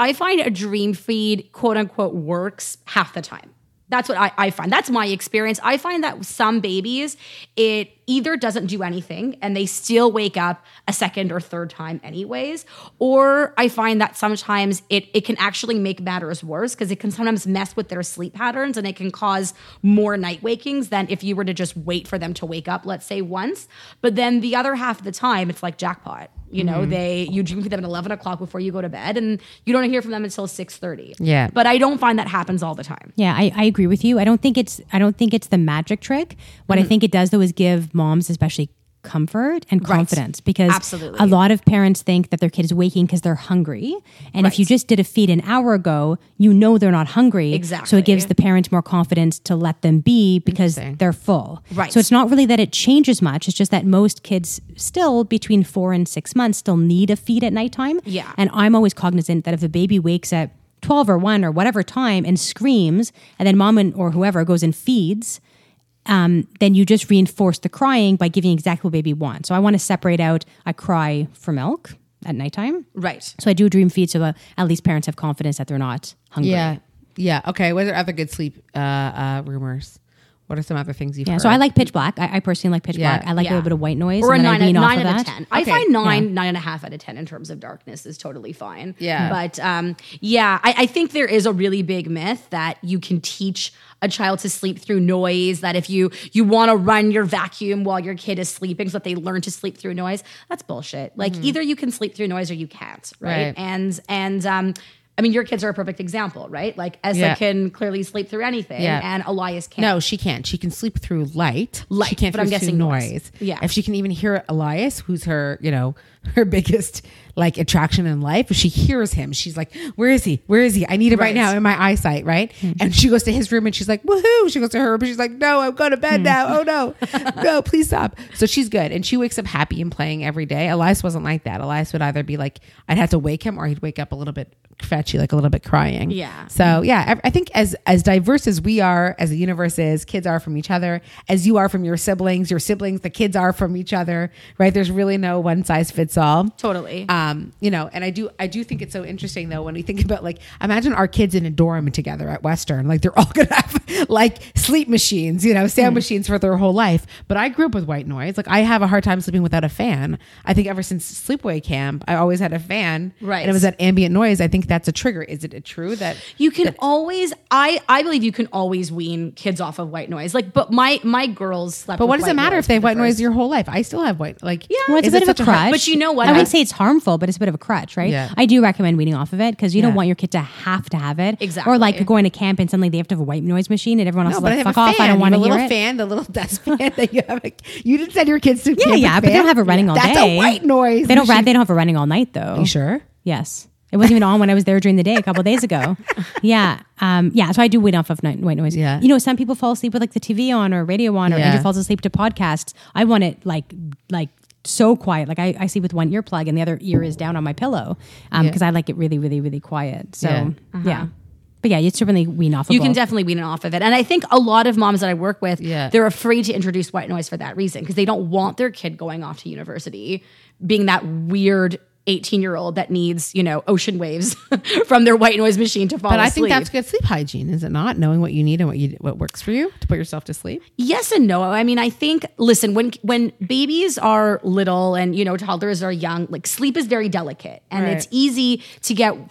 a dream feed, quote unquote, works half the time. That's what I find. That's my experience. I find that with some babies, it either doesn't do anything and they still wake up a second or third time anyways, or I find that sometimes it can actually make matters worse because it can sometimes mess with their sleep patterns and it can cause more night wakings than if you were to just wait for them to wake up, let's say once. But then the other half of the time, it's like jackpot. You know, you dream for them at 11 o'clock before you go to bed and you don't hear from them until 6:30. Yeah. But I don't find that happens all the time. Yeah, I agree with you. I don't think it's the magic trick. What I think it does though is give moms especially comfort and confidence because a lot of parents think that their kid is waking because they're hungry. And if you just did a feed an hour ago, you know they're not hungry. Exactly. So it gives the parents more confidence to let them be because they're full. Right. So it's not really that it changes much. It's just that most kids still between 4 and 6 months still need a feed at nighttime. Yeah. And I'm always cognizant that if a baby wakes at 12 or 1 or whatever time and screams and then mom or whoever goes and feeds, then you just reinforce the crying by giving exactly what baby wants. So I want to separate out a cry for milk at nighttime. Right. So I do dream feed so that at least parents have confidence that they're not hungry. Yeah. Okay. What are other good sleep rumors? What are some other things you've heard? So I like pitch black. I personally like pitch black. I like a little bit of white noise. Or a 9 out of 10. Okay. I find 9.5 out of 10 in terms of darkness is totally fine. Yeah. But I think there is a really big myth that you can teach a child to sleep through noise, that if you want to run your vacuum while your kid is sleeping so that they learn to sleep through noise, that's bullshit. Like either you can sleep through noise or you can't, right? And I mean, your kids are a perfect example, right? Like Essa can clearly sleep through anything and Elias can't. No, she can't. She can sleep through light. She can't, but I'm guessing noise. Yeah. If she can even hear Elias, who's her, her biggest like attraction in life. She hears him. She's like, where is he? Where is he? I need him right now in my eyesight. Right. Mm-hmm. And she goes to his room and she's like, woohoo. She goes to her room and she's like, no, I'm going to bed now. Oh no, no, please stop. So she's good. And she wakes up happy and playing every day. Elias wasn't like that. Elias would either be like, I'd have to wake him, or he'd wake up a little bit fetchy, like a little bit crying. Yeah. So yeah, I think as diverse as we are, as the universe is, kids are from each other, as you are from your siblings, the kids are from each other, right? There's really no one size fits all. Totally. You know, and I do think it's so interesting though, when we think about like, imagine our kids in a dorm together at Western, like they're all going to have like sleep machines, you know, sound machines for their whole life. But I grew up with white noise. Like I have a hard time sleeping without a fan. I think ever since sleepaway camp, I always had a fan, right? And it was that ambient noise. I think that's a trigger. Is it true that you can always, I believe you can always wean kids off of white noise. Like, but my girls slept. But what does it matter if they have white noise your whole life? I still have white, like, yeah, well, it's a bit of a crutch, but you know what? I wouldn't say it's harmful, but it's a bit of a crutch, right? Yeah. I do recommend weaning off of it because you don't want your kid to have it. Exactly. Or like going to camp and suddenly they have to have a white noise machine and everyone else is like, fuck off, I don't want to hear it. The little desk fan that you have. You didn't send your kids to camp. Yeah, but they don't have it running all day. That's a white noise. They don't have it running all night though. You sure? Yes. It wasn't even on when I was there during the day a couple of days ago. Yeah. So I do wean off of white noise. Yeah. You know, some people fall asleep with like the TV on or radio on, or Andrew falls asleep to podcasts. I want it like so quiet. Like I sleep with one earplug and the other ear is down on my pillow because I like it really, really, really quiet. So But yeah, you'd certainly wean off of it. You can definitely wean it off of it. And I think a lot of moms that I work with, they're afraid to introduce white noise for that reason, because they don't want their kid going off to university being that weird 18-year-old that needs, you know, ocean waves from their white noise machine to fall asleep. But I think that's good sleep hygiene, is it not? Knowing what you need and what works for you to put yourself to sleep? Yes and no. I mean, I think, listen, when babies are little and, you know, toddlers are young, like sleep is very delicate and it's easy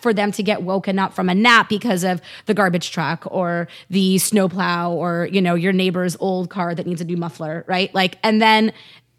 for them to get woken up from a nap because of the garbage truck or the snowplow or, you know, your neighbor's old car that needs a new muffler, right? Like, and then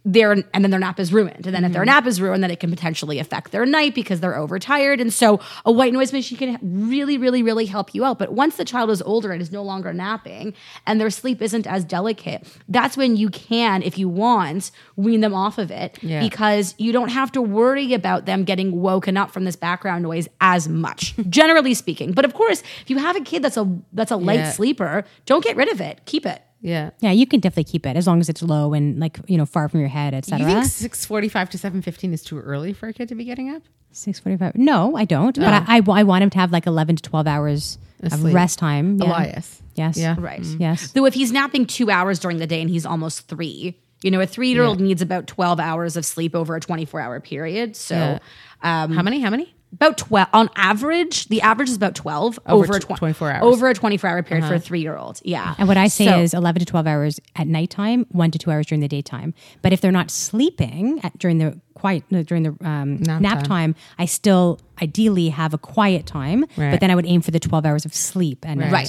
their nap is ruined. And then if their nap is ruined, then it can potentially affect their night because they're overtired. And so a white noise machine can really, really, really help you out. But once the child is older and is no longer napping and their sleep isn't as delicate, that's when you can, if you want, wean them off of it because you don't have to worry about them getting woken up from this background noise as much, generally speaking. But of course, if you have a kid that's a light sleeper, don't get rid of it. Keep it. Yeah. Yeah, you can definitely keep it as long as it's low and like, you know, far from your head, et cetera. You think 6:45 to 7:15 is too early for a kid to be getting up? 6:45. No, I don't. No. But I want him to have like 11 to 12 hours of rest time. Yeah. Elias. Yes. Yeah. Right. Mm-hmm. Yes. Though if he's napping 2 hours during the day and he's almost 3, you know, a 3-year-old needs about 12 hours of sleep over a 24-hour period. So How many? About 12 on average. The average is about 12 over a 24 hours. Over a 24-hour period for a 3-year-old. Yeah. And what I say is 11 to 12 hours at nighttime, 1 to 2 hours during the daytime. But if they're not sleeping during the nap time, I still ideally have a quiet time, but then I would aim for the 12 hours of sleep. And right.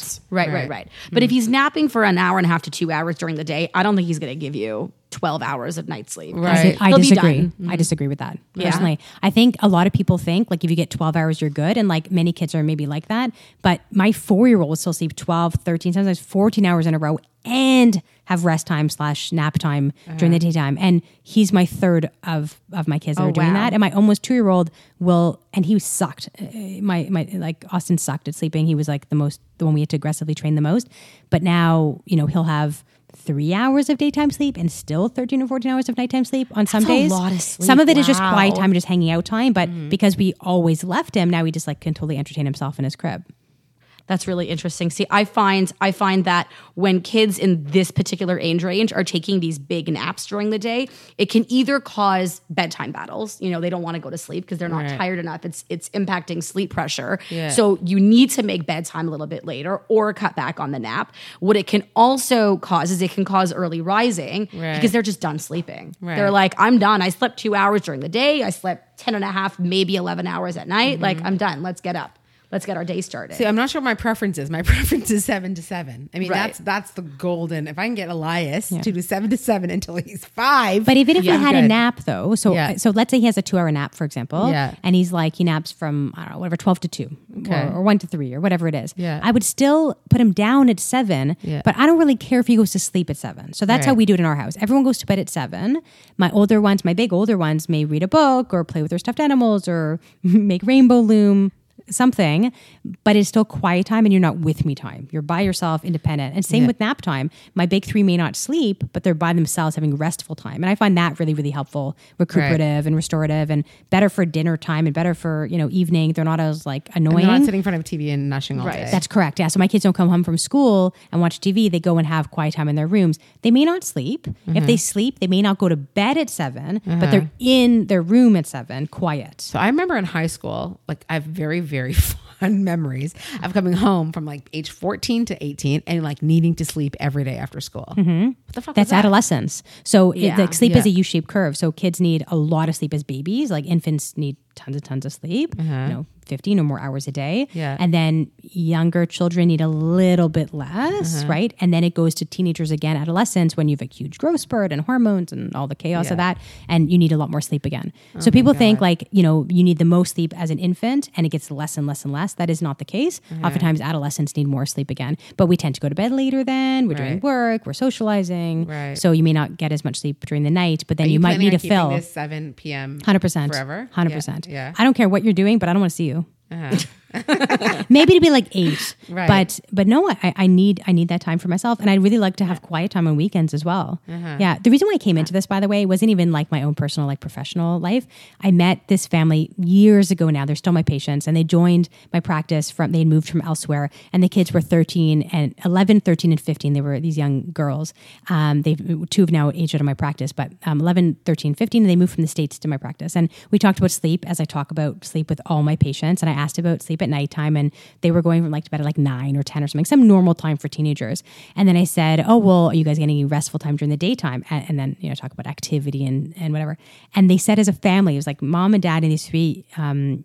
But if he's napping for an hour and a half to 2 hours during the day, I don't think he's going to give you 12 hours of night sleep. Right. I disagree. Mm-hmm. I disagree with that personally. I think a lot of people think like if you get 12 hours, you're good. And like many kids are maybe like that, but my 4-year-old will still sleep 12, 13, sometimes 14 hours in a row and have rest time / nap time during the daytime. And he's my third of my kids that are doing that. And my almost 2-year-old and he sucked. My Austin sucked at sleeping. He was like the one we had to aggressively train the most, but now, you know, he'll have 3 hours of daytime sleep and still 13 or 14 hours of nighttime sleep on some days. That's a lot of sleep. Some of it is just quiet time, just hanging out time. But because we always left him, now he just like can totally entertain himself in his crib. That's really interesting. See, I find that when kids in this particular age range are taking these big naps during the day, it can either cause bedtime battles. You know, they don't want to go to sleep because they're not tired enough. It's impacting sleep pressure. Yeah. So you need to make bedtime a little bit later or cut back on the nap. What it can also cause is it can cause early rising because they're just done sleeping. Right. They're like, I'm done. I slept 2 hours during the day. I slept 10 and a half, maybe 11 hours at night. Mm-hmm. Like, I'm done. Let's get up. Let's get our day started. See, I'm not sure what my preference is. My preference is 7 to 7. I mean, that's the golden. If I can get Elias to do 7 to 7 until he's 5. But even if he had a nap though, so let's say he has a 2-hour nap, for example, and he's like, he naps from, I don't know, whatever, 12 to 2. okay. or 1 to 3 or whatever it is. Yeah. I would still put him down at 7, yeah. but I don't really care if he goes to sleep at 7. So that's right. how we do it in our house. Everyone goes to bed at 7. My older ones, my big older ones may read a book or play with their stuffed animals or make rainbow loom, something, but it's still quiet time and you're not with me time. You're by yourself, independent. And same yeah. with nap time. My big 3 may not sleep, but they're by themselves having restful time. And I find that really, really helpful, recuperative right. and restorative and better for dinner time and better for, you know, evening. They're not as like annoying. And they're not sitting in front of TV and nushing all right. day. That's correct. Yeah. So my kids don't come home from school and watch TV. They go and have quiet time in their rooms. They may not sleep. Mm-hmm. If they sleep, they may not go to bed at 7, uh-huh. but they're in their room at 7, quiet. So I remember in high school, like I have very fond memories of coming home from like age 14 to 18 and like needing to sleep every day after school. Mm-hmm. What the fuck? That's adolescence. So yeah, like sleep yeah. is a U-shaped curve. So kids need a lot of sleep as babies. Like infants need tons of sleep, uh-huh. you know, 15 or more hours a day. Yeah. And then younger children need a little bit less, uh-huh. right? And then it goes to teenagers again, adolescence, when you have a huge growth spurt and hormones and all the chaos yeah. of that. And you need a lot more sleep again. Oh so people think like, you know, you need the most sleep as an infant and it gets less and less and less. That is not the case. Uh-huh. Oftentimes adolescents need more sleep again, but we tend to go to bed later then, we're right. doing work, we're socializing. Right. So you may not get as much sleep during the night, but then you might need to fill this 7 p.m. 100%. Forever? 100%. Yeah. Yeah. I don't care what you're doing, but I don't want to see you. Uh-huh. Maybe to be like 8, right. but no, I need that time for myself, and I'd really like to have yeah. quiet time on weekends as well. Uh-huh. Yeah, the reason why I came into this, by the way, wasn't even like my own personal, like professional life. I met this family years ago now. They're still my patients, and they joined my practice from. They had moved from elsewhere, and the kids were 11, 13, and 15. They were these young girls. They two have now aged out of my practice, but 11, 13, 15, and they moved from the States to my practice. And we talked about sleep, as I talk about sleep with all my patients, and I asked about sleep at nighttime, and they were going from like to bed at like 9 or 10 or something, some normal time for teenagers. And then I said, "Oh well, are you guys getting any restful time during the daytime?" And then you know talk about activity and whatever. And they said as a family, it was like mom and dad and these 3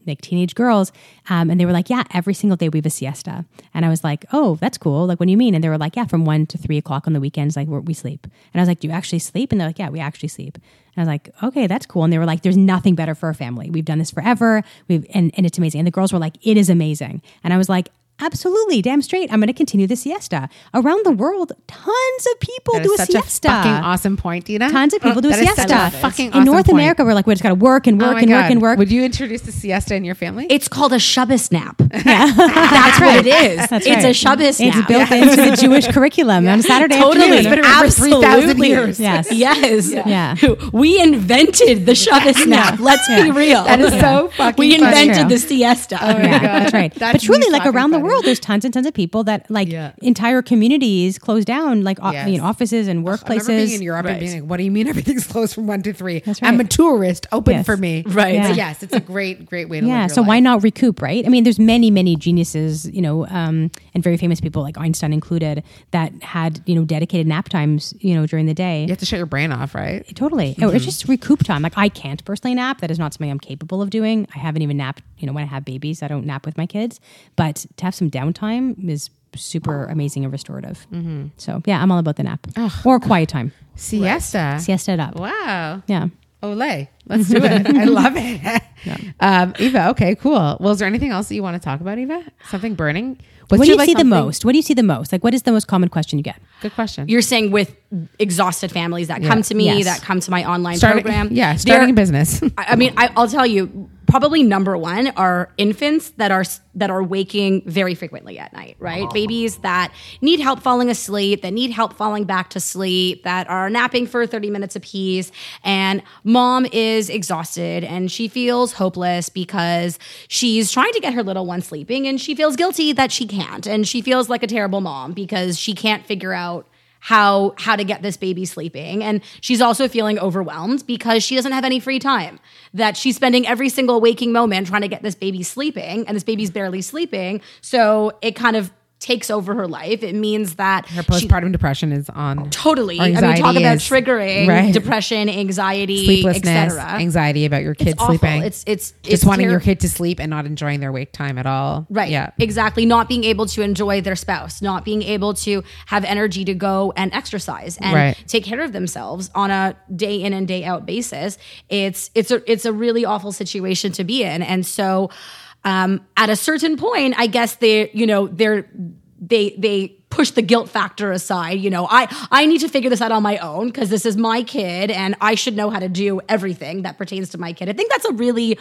like teenage girls, and they were like, "Yeah, every single day we have a siesta." And I was like, "Oh, that's cool. Like, what do you mean?" And they were like, "Yeah, from 1 to 3 o'clock on the weekends, like we sleep." And I was like, "Do you actually sleep?" And they're like, "Yeah, we actually sleep." And I was like, okay, that's cool. And they were like, there's nothing better for a family. We've done this forever. And it's amazing. And the girls were like, it is amazing. And I was like, absolutely, damn straight. I'm going to continue the siesta. Around the world, tons of people do a siesta. That is such a fucking awesome point, Dina. Tons of people do a siesta. Fucking awesome. In North America, we're like, we just got to work and work and work and work. Would you introduce the siesta in your family? It's called a Shabbat nap. Yeah. That's what it is. That's right. It's a Shabbat nap. It's built into the Jewish curriculum on Saturday afternoon. Totally. Absolutely. 3,000 years. Yes. Yeah. We invented the Shabbat nap. Let's be real. That is so fucking We invented the siesta. Oh my God. That's right. But truly, like around the world, there's tons and tons of people that like yeah. entire communities close down, like yes. you know, offices and workplaces. I remember being in Europe right. and being like, what do you mean everything's closed from 1 to 3? That's right. I'm a tourist, open yes. for me. Right. Yeah. So yes, it's a great way to live your life. So why not recoup, right? I mean, there's many geniuses, you know, and very famous people like Einstein included that had, you know, dedicated nap times, you know, during the day. You have to shut your brain off, right? Totally. Mm-hmm. It's just recoup time. Like I can't personally nap. That is not something I'm capable of doing. I haven't even napped, you know, when I have babies, I don't nap with my kids, but to have some downtime is super amazing and restorative. Mm-hmm. So yeah, I'm all about the nap or quiet time. Siesta. Right. Siesta it up. Wow. Yeah. Olé. Let's do it. I love it. Yeah. Eva, okay, cool. Well, is there anything else that you want to talk about, Eva? Something burning? What do you see the most? Like, what is the most common question you get? Good question. You're saying with exhausted families that come to me, that come to my online program. Yeah, starting a business. I mean, I'll tell you, probably number one are infants that are waking very frequently at night, right? Aww. Babies that need help falling asleep, that need help falling back to sleep, that are napping for 30 minutes apiece, and mom is exhausted and she feels hopeless because she's trying to get her little one sleeping and she feels guilty that she can't, and she feels like a terrible mom because she can't figure out how to get this baby sleeping. And she's also feeling overwhelmed because she doesn't have any free time, that she's spending every single waking moment trying to get this baby sleeping, and this baby's barely sleeping. So it kind of takes over her life. It means that her postpartum depression is on. Totally. I mean, talk about triggering depression, anxiety, sleeplessness, etc. Anxiety about your kid sleeping. It's wanting your kid to sleep and not enjoying their wake time at all. Right. Yeah. Exactly. Not being able to enjoy their spouse, not being able to have energy to go and exercise and take care of themselves on a day in and day out basis. It's a really awful situation to be in. And so At a certain point, I guess they push the guilt factor aside. You know, I need to figure this out on my own because this is my kid and I should know how to do everything that pertains to my kid. I think that's a really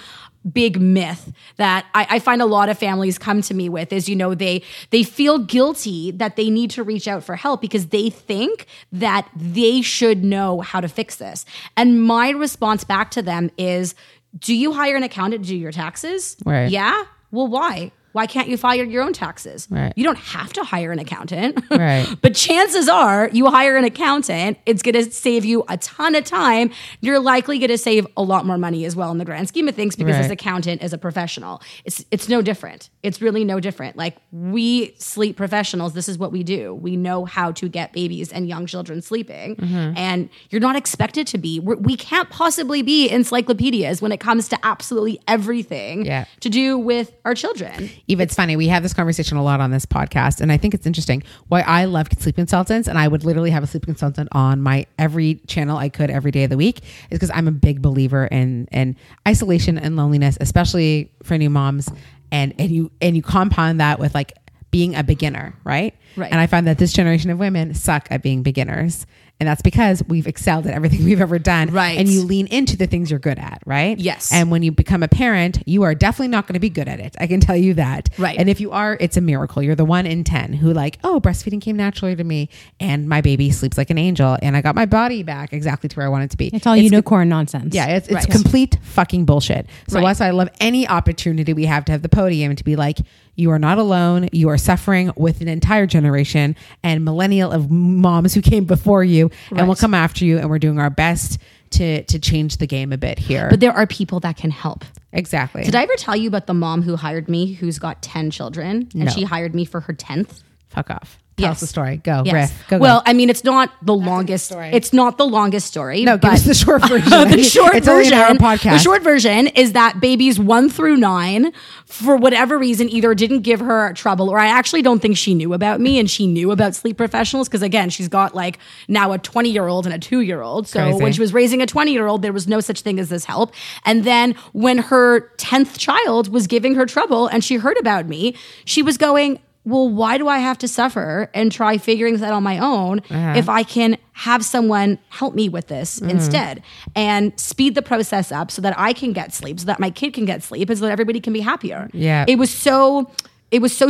big myth that I find a lot of families come to me with is, you know, they feel guilty that they need to reach out for help because they think that they should know how to fix this. And my response back to them is, do you hire an accountant to do your taxes? Right. Yeah? Well, why? Why can't you file your own taxes? Right. You don't have to hire an accountant. Right. But chances are you hire an accountant, it's going to save you a ton of time. You're likely going to save a lot more money as well in the grand scheme of things because this accountant is a professional. It's no different. It's really no different. Like, we sleep professionals, this is what we do. We know how to get babies and young children sleeping. Mm-hmm. And you're not expected to be. We can't possibly be encyclopedias when it comes to absolutely everything to do with our children. Eva, it's funny. We have this conversation a lot on this podcast, and I think it's interesting why I love sleep consultants, and I would literally have a sleep consultant on my every channel I could every day of the week, is because I'm a big believer in isolation and loneliness, especially for new moms, and you compound that with like being a beginner, right? Right. And I find that this generation of women suck at being beginners. And that's because we've excelled at everything we've ever done. Right. And you lean into the things you're good at, right? Yes. And when you become a parent, you are definitely not going to be good at it. I can tell you that. Right. And if you are, it's a miracle. You're the one in 10 who like, oh, breastfeeding came naturally to me and my baby sleeps like an angel and I got my body back exactly to where I want it to be. It's all unicorn nonsense. Yeah. It's complete fucking bullshit. So that's why I love any opportunity we have to have the podium to be like, you are not alone. You are suffering with an entire generation and millennial of moms who came before you. And we'll come after you, and we're doing our best to change the game a bit here. But there are people that can help. Exactly. Did I ever tell you about the mom who hired me who's got 10 children? And she hired me for her 10th? Fuck off. Tell us the story. Go. Yes. Riff. Go. Well, I mean, it's not the longest story. It's not the longest story. No, but give us the short version. The short version is that babies 1 through 9, for whatever reason, either didn't give her trouble, or I actually don't think she knew about me and she knew about sleep professionals. Because again, she's got like now a 20-year-old and a 2-year-old. So crazy. When she was raising a 20-year-old, there was no such thing as this help. And then when her 10th child was giving her trouble and she heard about me, she was going, well, why do I have to suffer and try figuring this out on my own if I can have someone help me with this instead and speed the process up so that I can get sleep, so that my kid can get sleep, and so that everybody can be happier. Yeah. It was so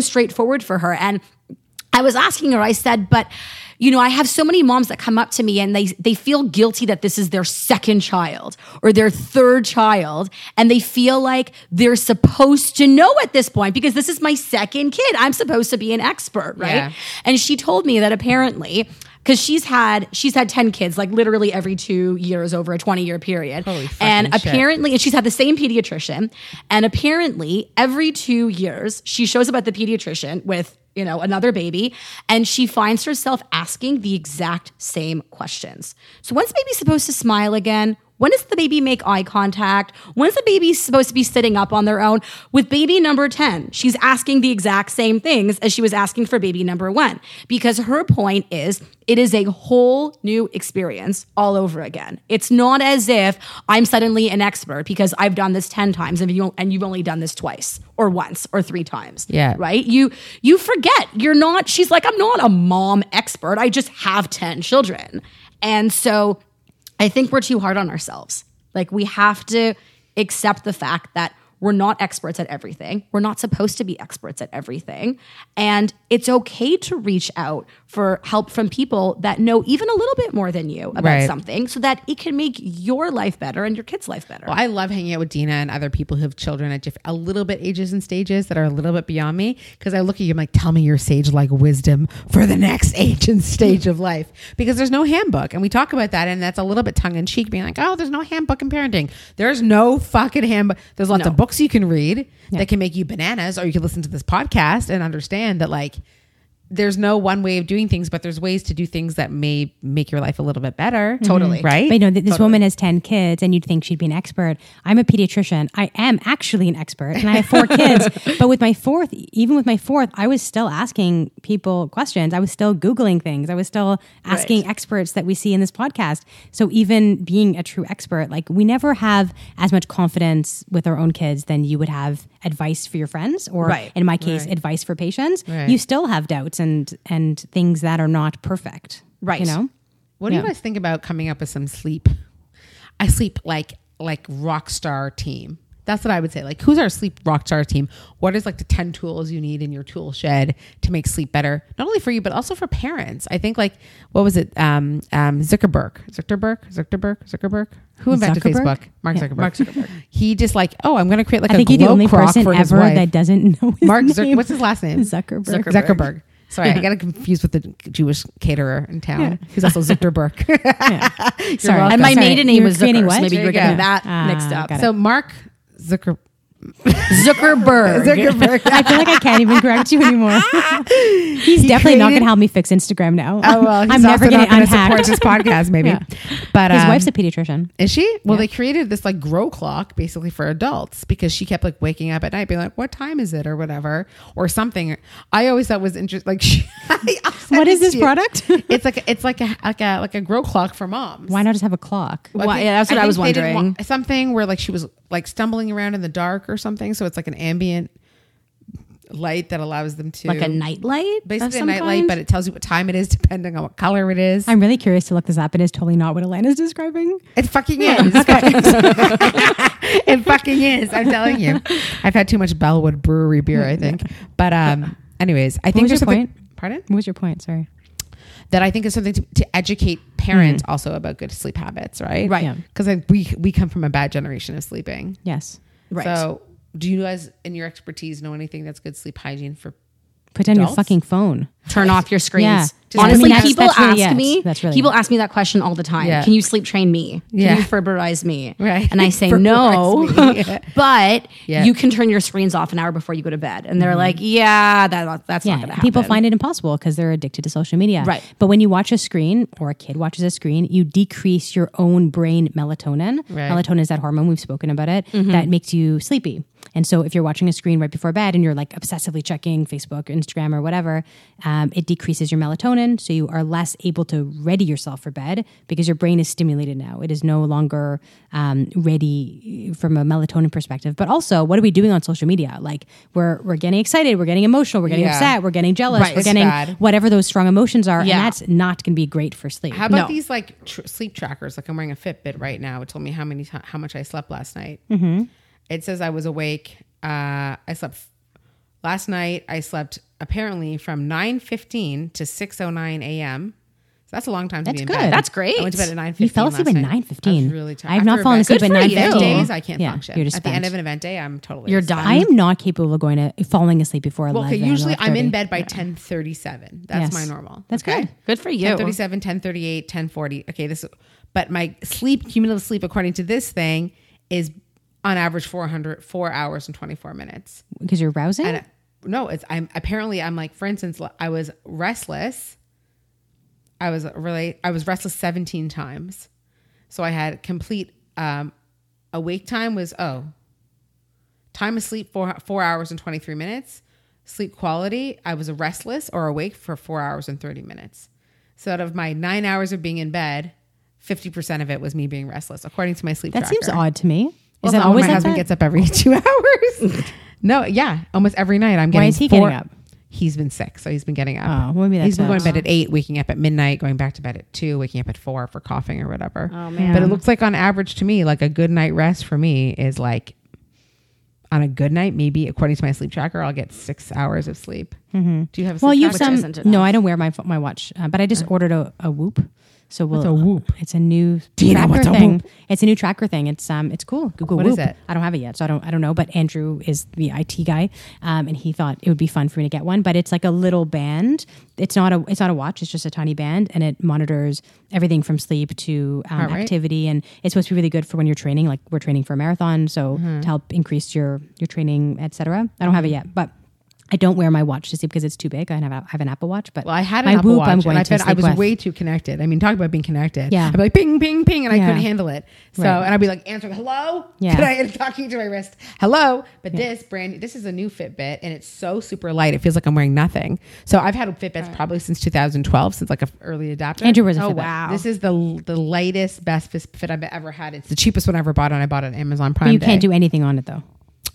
straightforward for her. And I was asking her, I said, but you know, I have so many moms that come up to me and they feel guilty that this is their second child or their third child. And they feel like they're supposed to know at this point because this is my second kid. I'm supposed to be an expert, right? Yeah. And she told me that apparently, because she's had 10 kids, like literally every 2 years over a 20-year period. Holy fucking and she's had the same pediatrician. And apparently every 2 years, she shows up at the pediatrician with, you know, another baby, and she finds herself asking the exact same questions. So when's baby supposed to smile again? When does the baby make eye contact? When's the baby supposed to be sitting up on their own? With baby number 10, she's asking the exact same things as she was asking for baby number 1, because her point is it is a whole new experience all over again. It's not as if I'm suddenly an expert because I've done this 10 times and you've only done this twice or once or 3 times. Yeah. Right? You forget. She's like, I'm not a mom expert. I just have 10 children. And so I think we're too hard on ourselves. Like, we have to accept the fact that we're not experts at everything. We're not supposed to be experts at everything. And it's okay to reach out for help from people that know even a little bit more than you about something so that it can make your life better and your kid's life better. Well, I love hanging out with Dina and other people who have children at a little bit ages and stages that are a little bit beyond me, because I look at you, I'm like, tell me your sage-like wisdom for the next age and stage of life, because there's no handbook. And we talk about that, and that's a little bit tongue-in-cheek, being like, oh, there's no handbook in parenting. There's no fucking handbook. There's lots of books you can read that can make you bananas, or you can listen to this podcast and understand that, like, there's no one way of doing things, but there's ways to do things that may make your life a little bit better. Totally. Right? But you know, this woman has 10 kids and you'd think she'd be an expert. I'm a pediatrician. I am actually an expert and I have 4 kids. But with my fourth, I was still asking people questions. I was still Googling things. I was still asking experts that we see in this podcast. So even being a true expert, like, we never have as much confidence with our own kids than you would have advice for your friends or in my case, advice for patients, you still have doubts and things that are not perfect. You know? What do you guys think about coming up with some sleep? I sleep like rock star team. That's what I would say. Like, who's our sleep rock star team? What is like the 10 tools you need in your tool shed to make sleep better? Not only for you, but also for parents. I think like, what was it? Zuckerberg. Who invented Facebook? Mark Zuckerberg. He just like, oh, I'm going to create like a glow crock for his wife. I think he's the only person ever that doesn't know his name. What's his last name? Zuckerberg. Sorry, I got confused with the Jewish caterer in town who's also Zuckerberg. Sorry. Welcome. And my maiden name was Zucker, so maybe you're getting that mixed up. So Mark Zuckerberg. I feel like I can't even correct you anymore. He's definitely not going to help me fix Instagram now. Oh well, I'm never going to support this podcast, maybe. But his wife's a pediatrician. Is she? Well, they created this like grow clock basically for adults because she kept like waking up at night, being like, "What time is it?" or whatever, or something. I always thought was interesting. Like, what is this product? it's like a grow clock for moms. Why not just have a clock? Well, yeah, that's what I was wondering. Something where like she was like stumbling around in the dark or something, so it's like an ambient light that allows them to like a night light, basically a night light, but it tells you what time it is depending on what color it is. I'm really curious to look this up. It is totally not what Alana's describing. It fucking is. It fucking is. I'm telling you, I've had too much Bellwood Brewery beer, I think. But anyways, I think there's a point. Pardon? What was your point? Sorry. That I think is something to educate parents also about good sleep habits, right? Right. Because we come from a bad generation of sleeping. Yes. Right. So do you guys, in your expertise, know anything that's good sleep hygiene for Put adults? On your fucking phone. Turn off your screens. Yeah. Honestly, people ask me that question all the time. Yeah. Can you sleep train me? Yeah. Can you Firberize me? Right. And I say no, but you can turn your screens off an hour before you go to bed. And they're like, that's not going to happen. People find it impossible because they're addicted to social media. Right. But when you watch a screen or a kid watches a screen, you decrease your own brain melatonin. Right. Melatonin is that hormone, we've spoken about it, that makes you sleepy. And so if you're watching a screen right before bed and you're like obsessively checking Facebook, Instagram or whatever, it decreases your melatonin. So you are less able to ready yourself for bed because your brain is stimulated now. It is no longer ready from a melatonin perspective. But also, what are we doing on social media? Like we're getting excited, we're getting emotional, we're getting upset, we're getting jealous, we're getting whatever those strong emotions are. Yeah. And that's not going to be great for sleep. How about these like sleep trackers? Like I'm wearing a Fitbit right now. It told me how much I slept last night. Mm-hmm. It says I was awake. I slept last night. I slept apparently from 9:15 to 6:09 a.m. So that's a long time to be in bed. That's great. I went to bed at 9:15. You fell asleep at 9:15. I was really tired. I have not fallen asleep at 9:15. I can't function. At the end of an event day, I'm totally. You're done. I am not capable of falling asleep before 11. Okay, usually I'm in bed by 10:37. That's my normal. That's good. Good for you. 10:37, 10:38, 10:40. Okay, but my cumulative sleep according to this thing is. On average, 4 hours and 24 minutes. Because you're rousing? And I'm like, for instance, I was restless. I was restless 17 times. So I had complete, awake time was, time asleep, 4 hours and 23 minutes. Sleep quality, I was restless or awake for 4 hours and 30 minutes. So out of my 9 hours of being in bed, 50% of it was me being restless, according to my sleep tracker. That seems odd to me. Is that always my husband gets up every 2 hours? No, yeah, almost every night I'm getting. Why is he getting up? He's been sick, so he's been getting up. Oh, maybe he's been going to bed at 8, waking up at midnight, going back to bed at 2, waking up at 4 for coughing or whatever. Oh man! But it looks like on average to me, like a good night rest for me is like on a good night, maybe according to my sleep tracker, I'll get 6 hours of sleep. Mm-hmm. Do you have? Well, you some. No, I don't wear my watch, but I just ordered a Whoop. So we'll. What's a Whoop? It's a new tracker thing. It's a new tracker thing. It's cool. Google Whoop. What is it? I don't have it yet, so I don't know. But Andrew is the IT guy, and he thought it would be fun for me to get one. But it's like a little band. It's not a watch. It's just a tiny band, and it monitors everything from sleep to activity. And it's supposed to be really good for when you're training. Like we're training for a marathon, so to help increase your training, etc. I don't have it yet, but. I don't wear my watch to sleep because it's too big. I have an Apple Watch, but I had an Apple Watch, way too connected. I mean, talk about being connected. Yeah. I'd be like, ping, ping, ping, and I couldn't handle it. So, and I'd be like, answering, hello? Yeah. And I'm talking to my wrist, hello? But this is a new Fitbit, and it's so super light. It feels like I'm wearing nothing. So I've had Fitbits probably since 2012, since like an early adopter. Andrew wears a Fitbit. Oh, wow. This is the lightest, best Fit I've ever had. It's the cheapest one I ever bought, and I bought it on Amazon Prime. But you can't do anything on it, though.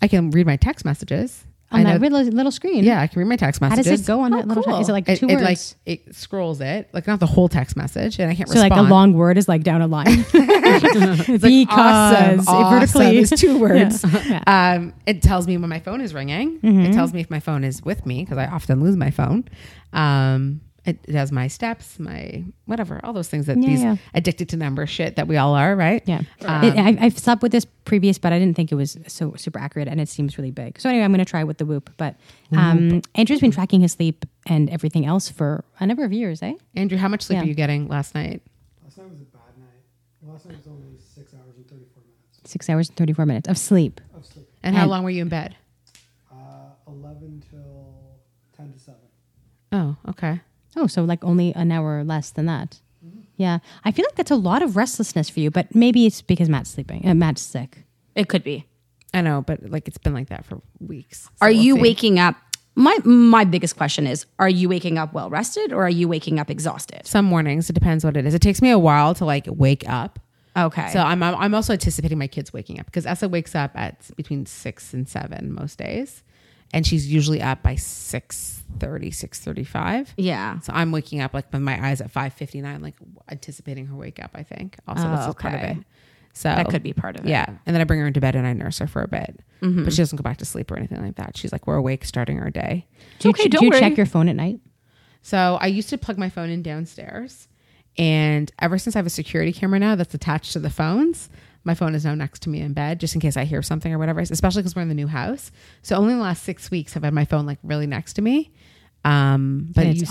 I can read my text messages. On that little screen. Yeah, I can read my text messages. How does it go on that little text? Is it like two words? It scrolls it, like not the whole text message, and I can't respond. So like a long word is like down a line. It's like awesome. Vertically is two words. Yeah. Yeah. It tells me when my phone is ringing. Mm-hmm. It tells me if my phone is with me because I often lose my phone. It has my steps, my whatever, all those things that addicted to number shit that we all are, right? Yeah. I've slept with this previous, but I didn't think it was so super accurate, and it seems really big. So anyway, I'm going to try with the Whoop. But Andrew's been tracking his sleep and everything else for a number of years, eh? Andrew, how much sleep are you getting last night? Last night was a bad night. Last night was only 6 hours and 34 minutes. 6 hours and 34 minutes of sleep. And how long were you in bed? 11 till 10 to 7. Oh, okay. Oh, so like only an hour less than that. Mm-hmm. Yeah. I feel like that's a lot of restlessness for you, but maybe it's because Matt's sleeping. Matt's sick. It could be. I know, but like it's been like that for weeks. So we'll see. Waking up? My biggest question is, are you waking up well rested or are you waking up exhausted? Some mornings. It depends what it is. It takes me a while to like wake up. Okay. So I'm also anticipating my kids waking up because Essa wakes up at between 6 and 7 most days. And she's usually up by 6:30, 6:35. Yeah. So I'm waking up like with my eyes at 5:59, like anticipating her wake up, I think. Also, that's part of it. So that could be part of it. Yeah. And then I bring her into bed and I nurse her for a bit. Mm-hmm. But she doesn't go back to sleep or anything like that. She's like, we're awake starting our day. Do you check your phone at night? So I used to plug my phone in downstairs. And ever since I have a security camera now that's attached to the phones, my phone is now next to me in bed just in case I hear something or whatever, especially because we're in the new house. So only in the last 6 weeks have I had my phone like really next to me. But it's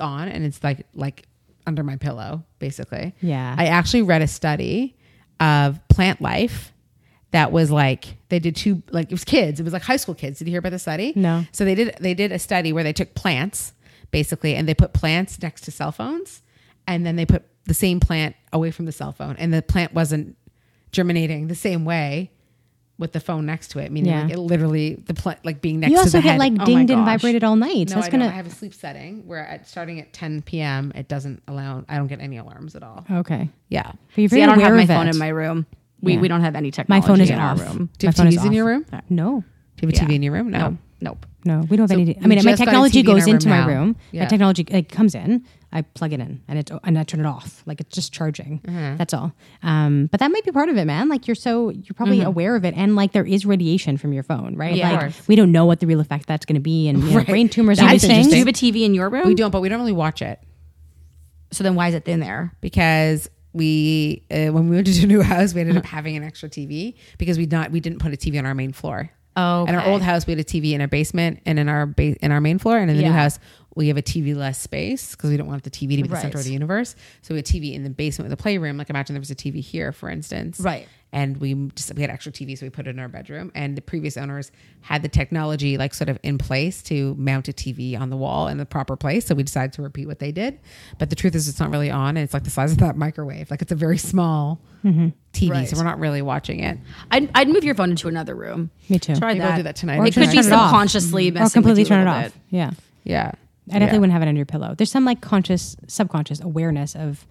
on and it's like under my pillow, basically. Yeah. I actually read a study of plant life that was like, they did two, like it was kids. It was like high school kids. Did you hear about the study? No. So they did a study where they took plants basically and they put plants next to cell phones and then they put the same plant away from the cell phone and the plant wasn't germinating the same way with the phone next to it, meaning like it literally the like being next to the head. You also get like dinged and vibrated all night. No, I have a sleep setting where starting at 10 p.m. it doesn't allow. I don't get any alarms at all. Okay, yeah. But you're very aware of it. I don't have my phone in my room. We don't have any technology. My phone is in our room. Do you have TVs in your room? No. Do you have a TV in your room? No. Nope. No, we don't have any. I mean, my technology goes into my room. My technology comes in. I plug it in and I turn it off. Like it's just charging. Mm-hmm. That's all. But that might be part of it, man. Like you're probably aware of it. And like there is radiation from your phone, right? Yeah, like we don't know what the real effect that's going to be. And brain tumors. Do you have a TV in your room? We don't, but we don't really watch it. So then why is it in there? Because we, when we moved to a new house, we ended up having an extra TV because we didn't put a TV on our main floor. Oh, okay. In our old house, we had a TV in our basement and in our main floor. And in the new house, we have a TV less space because we don't want the TV to be the center of the universe. So we had a TV in the basement with a playroom. Like imagine there was a TV here, for instance. Right. And we had extra TV, so we put it in our bedroom. And the previous owners had the technology like sort of in place to mount a TV on the wall in the proper place. So we decided to repeat what they did. But the truth is it's not really on. And it's like the size of that microwave. Like it's a very small TV, so we're not really watching it. I'd move your phone into another room. Me too. Maybe I'll do that tonight. Or it could be subconsciously messing or completely with you turn it off. Bit. Yeah. Yeah. I definitely wouldn't have it under your pillow. There's some like conscious, subconscious awareness of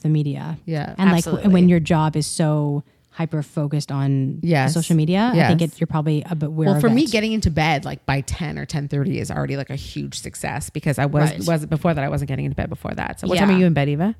the media. Yeah, and absolutely. Like when your job is so hyper focused on social media, I think you're probably a bit aware. Well, for me, getting into bed like by 10 or 10:30 is already like a huge success because I wasn't before that. I wasn't getting into bed before that. So, what time are you in bed, Eva?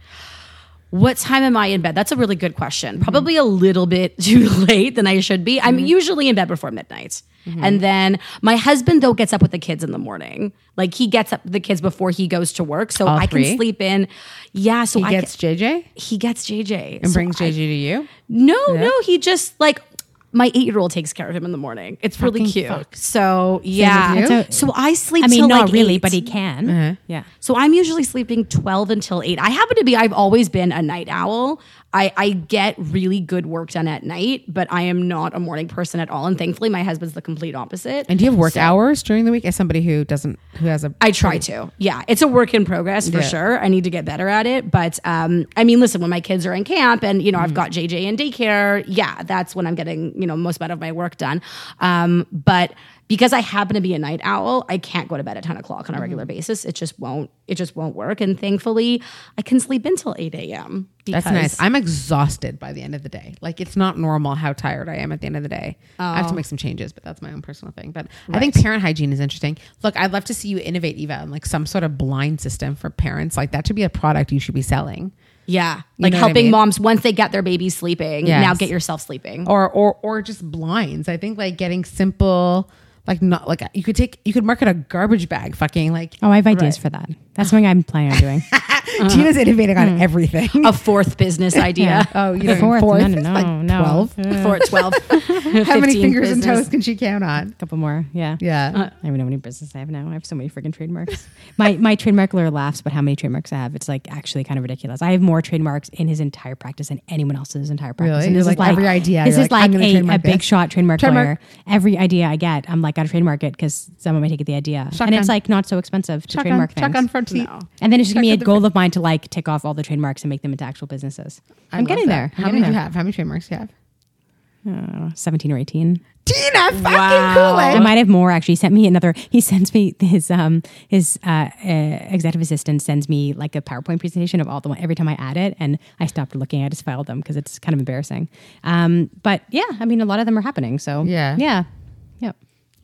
What time am I in bed? That's a really good question. Probably a little bit too late than I should be. I'm usually in bed before midnight. Mm-hmm. And then my husband, though, gets up with the kids in the morning. Like he gets up with the kids before he goes to work. So I can sleep in. Yeah. So He gets JJ. And brings JJ to you? No. He just like... my 8-year-old takes care of him in the morning. It's fucking really cute. Fuck. So yeah. So I sleep till not like really, 8. But he can. Uh-huh. Yeah. So I'm usually sleeping 12 until 8. I've always been a night owl. I get really good work done at night, but I am not a morning person at all. And thankfully my husband's the complete opposite. And do you have work hours during the week as somebody who has a I try to. Yeah. It's a work in progress for sure. I need to get better at it. But listen, when my kids are in camp and I've got JJ in daycare, that's when I'm getting most amount of my work done. But because I happen to be a night owl, I can't go to bed at 10 o'clock on a regular basis. It just won't work. And thankfully I can sleep until 8 a.m. That's nice. I'm exhausted by the end of the day. Like, it's not normal how tired I am at the end of the day. Oh. I have to make some changes, but that's my own personal thing. But right. I think parent hygiene is interesting. Look, I'd love to see you innovate, Eva, and like some sort of blind system for parents. Like, that should be a product you should be selling. Yeah. Like, helping moms once they get their babies sleeping, now get yourself sleeping. Or just blinds. I think like getting simple, like not like you could market a garbage bag fucking like. Oh, I have ideas for that. That's something I'm planning on doing. Gina's innovating on everything. A fourth business idea. Yeah. Oh, you know, fourth? No. 12. How many fingers and toes can she count on? A couple more. Yeah. Yeah. I don't even know how many business I have now. I have so many freaking trademarks. My trademark lawyer laughs about how many trademarks I have. It's like actually kind of ridiculous. I have more trademarks in his entire practice than anyone else's entire practice. Really? And this is like every idea. This is like a big shot trademark lawyer. Every idea I get, I'm like, gotta trademark it because someone might take the idea. And it's like not so expensive to trademark things. Check on front seat. And then it's just gonna be a goal of mine to like tick off all the trademarks and make them into actual businesses. I'm getting there. How many do you have? How many trademarks do you have? 17 or 18. Dina fucking Kulik. I might have more actually. He sends me his executive assistant sends me like a PowerPoint presentation of all the one every time I add it, and I stopped looking. I just filed them because it's kind of embarrassing. But yeah, I mean, a lot of them are happening. So yeah, yep.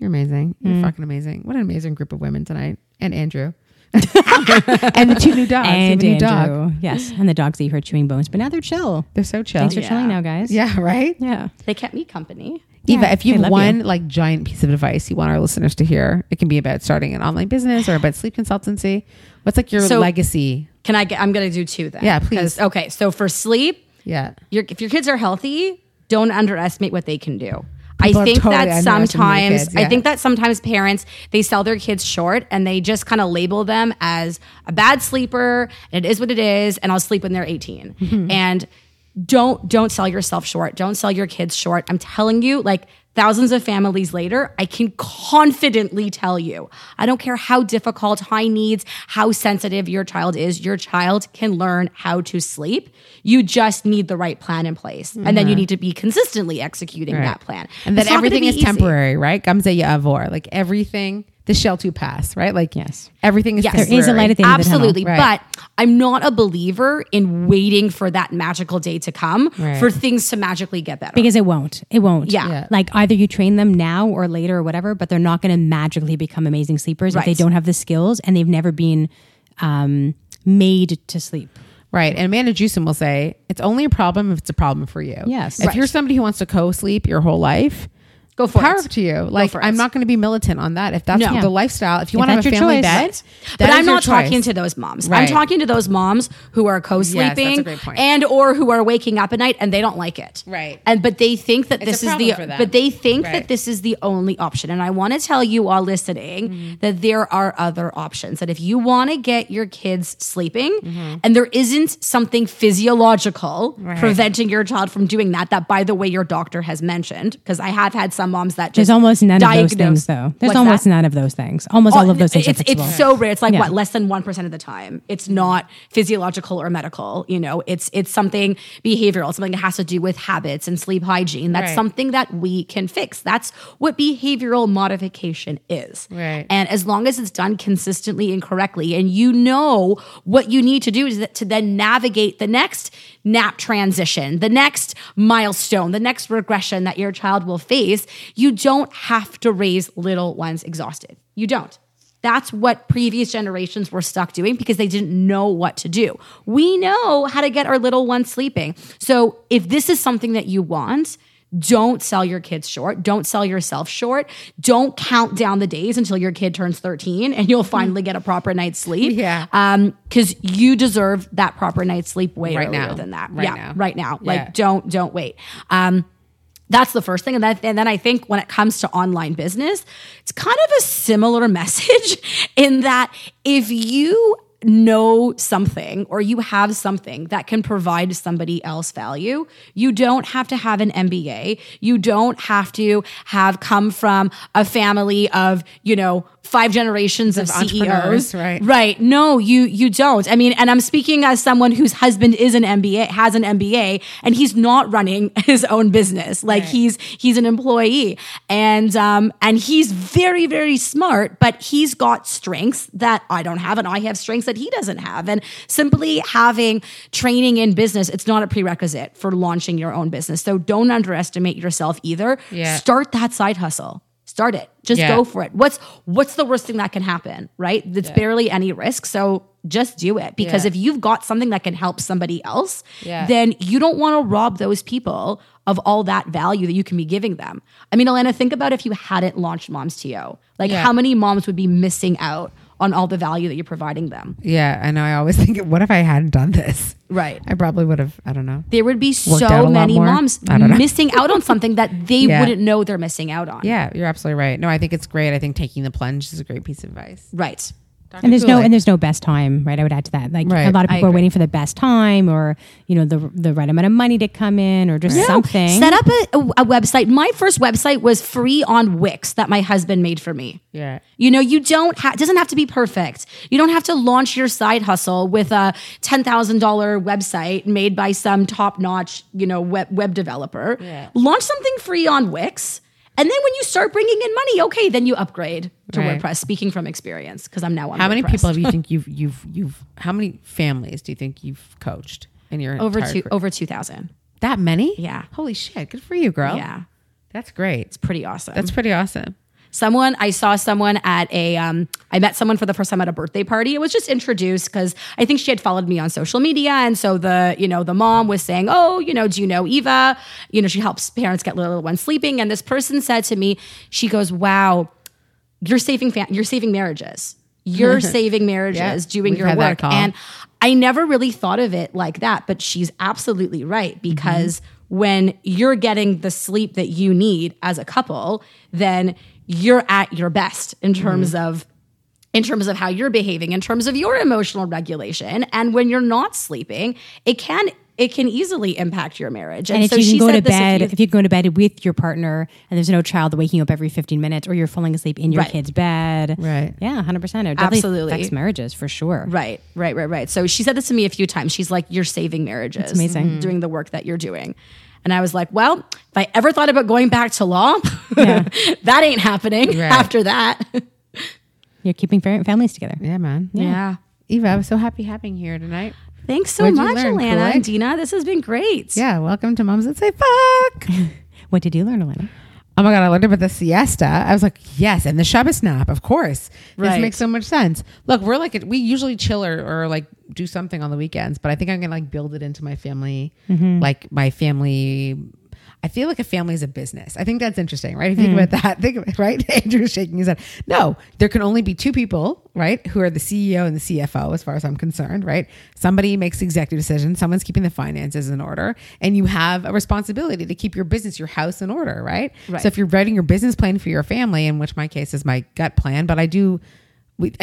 You're amazing. You're fucking amazing. What an amazing group of women tonight, and Andrew. And the two new dogs. And new dog. Yes. And the dogs that you heard chewing bones, but now they're chill. They're so chill. Thanks for chilling now, guys. Yeah, right? Yeah. They kept me company. Eva, if you have one like giant piece of advice you want our listeners to hear, it can be about starting an online business or about sleep consultancy. What's like your legacy? I'm gonna do two then. Yeah, please. Okay. So for sleep, if your kids are healthy, don't underestimate what they can do. I think that sometimes parents, they sell their kids short and they just kind of label them as a bad sleeper. And it is what it is. And I'll sleep when they're 18. Mm-hmm. And don't sell yourself short. Don't sell your kids short. I'm telling you, like thousands of families later, I can confidently tell you, I don't care how difficult, high needs, how sensitive your child is, your child can learn how to sleep. You just need the right plan in place. Mm-hmm. And then you need to be consistently executing that plan. And then everything is temporary, right? Gamze Ya'avor, like everything, the shall to pass, right? Like everything is temporary. There is a light at the end of the tunnel. Right. But I'm not a believer in waiting for that magical day to come for things to magically get better. Because it won't. It won't. Yeah. Like either you train them now or later or whatever, but they're not going to magically become amazing sleepers if they don't have the skills and they've never been made to sleep. Right. And Amanda Jewson will say, it's only a problem if it's a problem for you. Yes. If you're somebody who wants to co-sleep your whole life, go for power it. Power up to you. Like, I'm not going to be militant on that. If that's the lifestyle, if you want to have a family bed, but I'm not talking to those moms. Right. I'm talking to those moms who are co-sleeping and or who are waking up at night and they don't like it. Right. And but they think that this is the only option. And I want to tell you all listening that there are other options. That if you want to get your kids sleeping and there isn't something physiological preventing your child from doing that, that by the way your doctor has mentioned, because I have had some moms that just there's almost none diagnose. Of those things though. There's What's almost that? None of those things. Almost all of those things. It's so rare. It's like less than 1% of the time. It's not physiological or medical. You know, it's something behavioral, something that has to do with habits and sleep hygiene. That's something that we can fix. That's what behavioral modification is. Right. And as long as it's done consistently and correctly, and you know what you need to do to then navigate the next nap transition, the next milestone, the next regression that your child will face, you don't have to raise little ones exhausted. You don't. That's what previous generations were stuck doing because they didn't know what to do. We know how to get our little ones sleeping. So if this is something that you want, don't sell your kids short. Don't sell yourself short. Don't count down the days until your kid turns 13 and you'll finally get a proper night's sleep. Yeah. Because you deserve that proper night's sleep way earlier than that. Right now. Like don't wait. That's the first thing. And then I think when it comes to online business, it's kind of a similar message in that if you know something or you have something that can provide somebody else value, you don't have to have an MBA. You don't have to have come from a family of, you know, five generations of CEOs. Right. Right. No, you don't. I mean, and I'm speaking as someone whose husband is an MBA, has an MBA, and he's not running his own business. Like right. he's an employee. And he's very, very smart, but he's got strengths that I don't have, and I have strengths that he doesn't have. And simply having training in business, it's not a prerequisite for launching your own business. So don't underestimate yourself either. Yeah. Start that side hustle. Start it. Just go for it. What's the worst thing that can happen, right? It's barely any risk. So just do it. Because if you've got something that can help somebody else, then you don't want to rob those people of all that value that you can be giving them. I mean, Alana, think about if you hadn't launched Moms TO. Like how many moms would be missing out on all the value that you're providing them. Yeah, I know. I always think, what if I hadn't done this? Right. I probably would have, I don't know. There would be so many moms missing out on something that they wouldn't know they're missing out on. Yeah, you're absolutely right. No, I think it's great. I think taking the plunge is a great piece of advice. Right. Dr. And there's Kulik. There's no best time, right? I would add to that. Like a lot of people are waiting for the best time, or you know, the right amount of money to come in, or just something. Set up a website. My first website was free on Wix that my husband made for me. Yeah, you know, you don't doesn't have to be perfect. You don't have to launch your side hustle with a $10,000 website made by some top notch, you know, web developer. Yeah. Launch something free on Wix. And then when you start bringing in money, okay, then you upgrade to WordPress. Speaking from experience, because I'm now on WordPress. How many people do you think you've how many families do you think you've coached in your over 2,000? That many? Yeah. Holy shit! Good for you, girl. Yeah, that's great. It's pretty awesome. That's pretty awesome. I met someone for the first time at a birthday party. It was just introduced because I think she had followed me on social media. And so the mom was saying, oh, you know, do you know Eva? You know, she helps parents get little ones sleeping. And this person said to me, she goes, wow, you're saving marriages. You're saving marriages, doing your work. And I never really thought of it like that, but she's absolutely right, because when you're getting the sleep that you need as a couple, then you're at your best in terms of how you're behaving, in terms of your emotional regulation. And when you're not sleeping, it can easily impact your marriage. And if you go to bed with your partner and there's no child waking up every 15 minutes, or you're falling asleep in your kid's bed. Right. Yeah, 100%. It absolutely affects marriages for sure. Right. So she said this to me a few times. She's like, you're saving marriages. It's amazing. Doing the work that you're doing. And I was like, well, if I ever thought about going back to law, that ain't happening after that. You're keeping families together. Yeah, man. Yeah. Eva, I was so happy having you here tonight. Thanks so much, Alana and Dina. This has been great. Yeah, welcome to Moms That Say Fuck. What did you learn, Alana? Oh my God, I learned about the siesta. I was like, yes, and the Shabbat nap, of course. Right. This makes so much sense. Look, we usually chill or like do something on the weekends, but I think I'm going to like build it into my family. Mm-hmm. Like my family, I feel like a family is a business. I think that's interesting, right? If you think about that, right? Andrew's shaking his head. No, there can only be two people, right? Who are the CEO and the CFO, as far as I'm concerned, right? Somebody makes executive decisions. Someone's keeping the finances in order, and you have a responsibility to keep your business, your house in order, right? So if you're writing your business plan for your family, in which my case is my gut plan, but I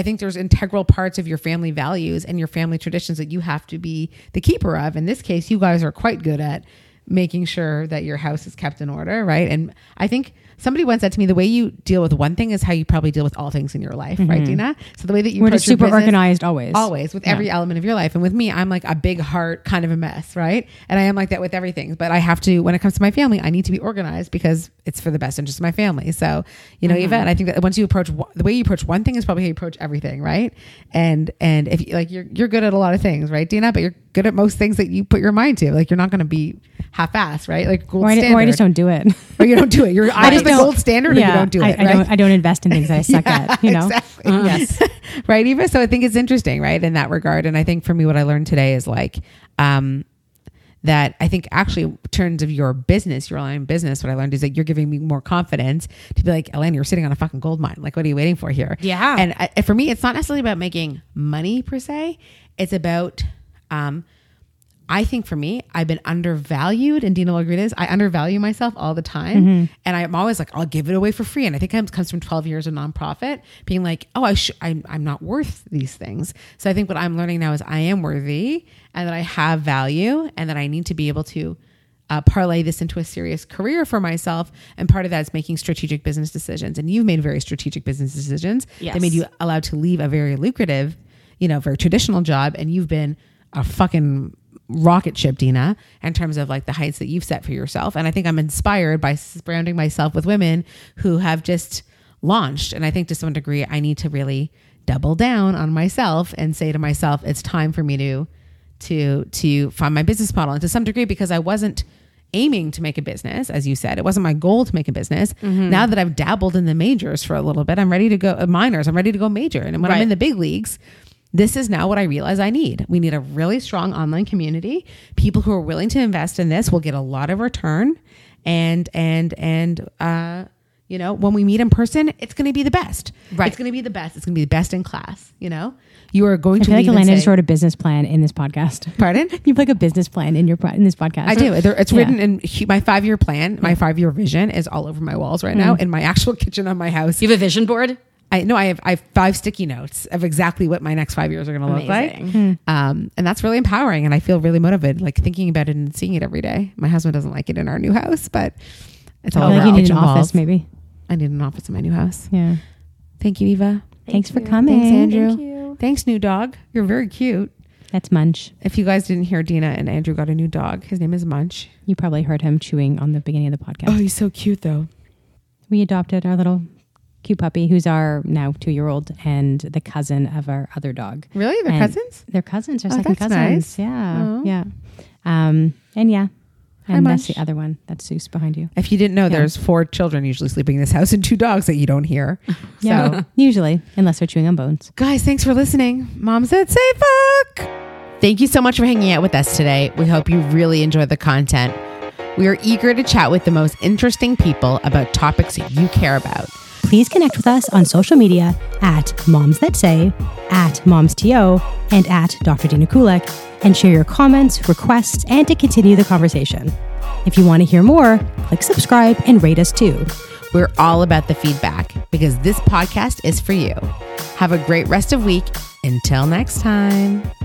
think there's integral parts of your family values and your family traditions that you have to be the keeper of. In this case, you guys are quite good at making sure that your house is kept in order, right? And I think somebody once said to me, the way you deal with one thing is how you probably deal with all things in your life, right, Dina? So the way that you approach your business, super organized always with every element of your life. And with me, I'm like a big heart kind of a mess, right? And I am like that with everything, but I have to, when it comes to my family, I need to be organized because it's for the best interest of my family. So, you know, Eva, and I think that once you approach, the way you approach one thing is probably how you approach everything, right? And if like you're good at a lot of things, right, Dina, but you're good at most things that you put your mind to. Like you're not going to be half-assed, right? Like gold standard. Or I just don't do it. Or you don't do it. You're either the gold standard or you don't do it. Right? I don't invest in things that I suck at, you know? Exactly. Yes. Right, Eva? So I think it's interesting, right? In that regard. And I think for me, what I learned today is like, that I think actually in terms of your business, your online business, what I learned is that you're giving me more confidence to be like, Alana, you're sitting on a fucking gold mine. Like, what are you waiting for here? Yeah. And for me, it's not necessarily about making money per se. It's about, I think for me, I've been undervalued, and Dina will agree to this. I undervalue myself all the time. Mm-hmm. And I'm always like, I'll give it away for free. And I think it comes from 12 years of nonprofit being like, oh, I'm not worth these things. So I think what I'm learning now is I am worthy and that I have value and that I need to be able to parlay this into a serious career for myself. And part of that is making strategic business decisions. And you've made very strategic business decisions that made you allowed to leave a very lucrative, you know, very traditional job. And you've been a fucking rocket ship, Dina, in terms of like the heights that you've set for yourself. And I think I'm inspired by surrounding myself with women who have just launched. And I think to some degree, I need to really double down on myself and say to myself, it's time for me to find my business model. And to some degree, because I wasn't aiming to make a business, as you said, it wasn't my goal to make a business. Mm-hmm. Now that I've dabbled in the majors for a little bit, I'm ready to go minors. I'm ready to go major. And when I'm in the big leagues, this is now what I realize I need. We need a really strong online community. People who are willing to invest in this will get a lot of return. And you know, when we meet in person, it's going to be the best. Right. It's going to be the best. It's going to be the best in class. You know, you are going to feel like Alana just wrote a business plan in this podcast. Pardon? You like a business plan in this podcast. I do. It's written in my 5-year plan. My 5-year vision is all over my walls right now in my actual kitchen on my house. You have a vision board? I have 5 sticky notes of exactly what my next 5 years are going to look like. And that's really empowering. And I feel really motivated, like thinking about it and seeing it every day. My husband doesn't like it in our new house, but it's all like you need an office, maybe. I need an office in my new house. Yeah. Thank you, Eva. Thanks for coming. Thanks, Andrew. Thank you. Thanks, new dog. You're very cute. That's Munch. If you guys didn't hear, Dina and Andrew got a new dog. His name is Munch. You probably heard him chewing on the beginning of the podcast. Oh, he's so cute, though. We adopted our little cute puppy, who's our now 2-year-old and the cousin of our other dog. Really? They're cousins? They're cousins. Our second cousins. Nice. Yeah. Aww. Yeah. And that's the other one. That's Zeus behind you. If you didn't know, there's 4 children usually sleeping in this house and 2 dogs that you don't hear. Yeah, so. Usually, unless they're chewing on bones. Guys, thanks for listening. Mom said, say fuck. Thank you so much for hanging out with us today. We hope you really enjoyed the content. We are eager to chat with the most interesting people about topics you care about. Please connect with us on social media at Moms That Say, at MomsTO, and at Dr. Dina Kulik, and share your comments, requests, and to continue the conversation. If you want to hear more, click subscribe and rate us too. We're all about the feedback because this podcast is for you. Have a great rest of week. Until next time.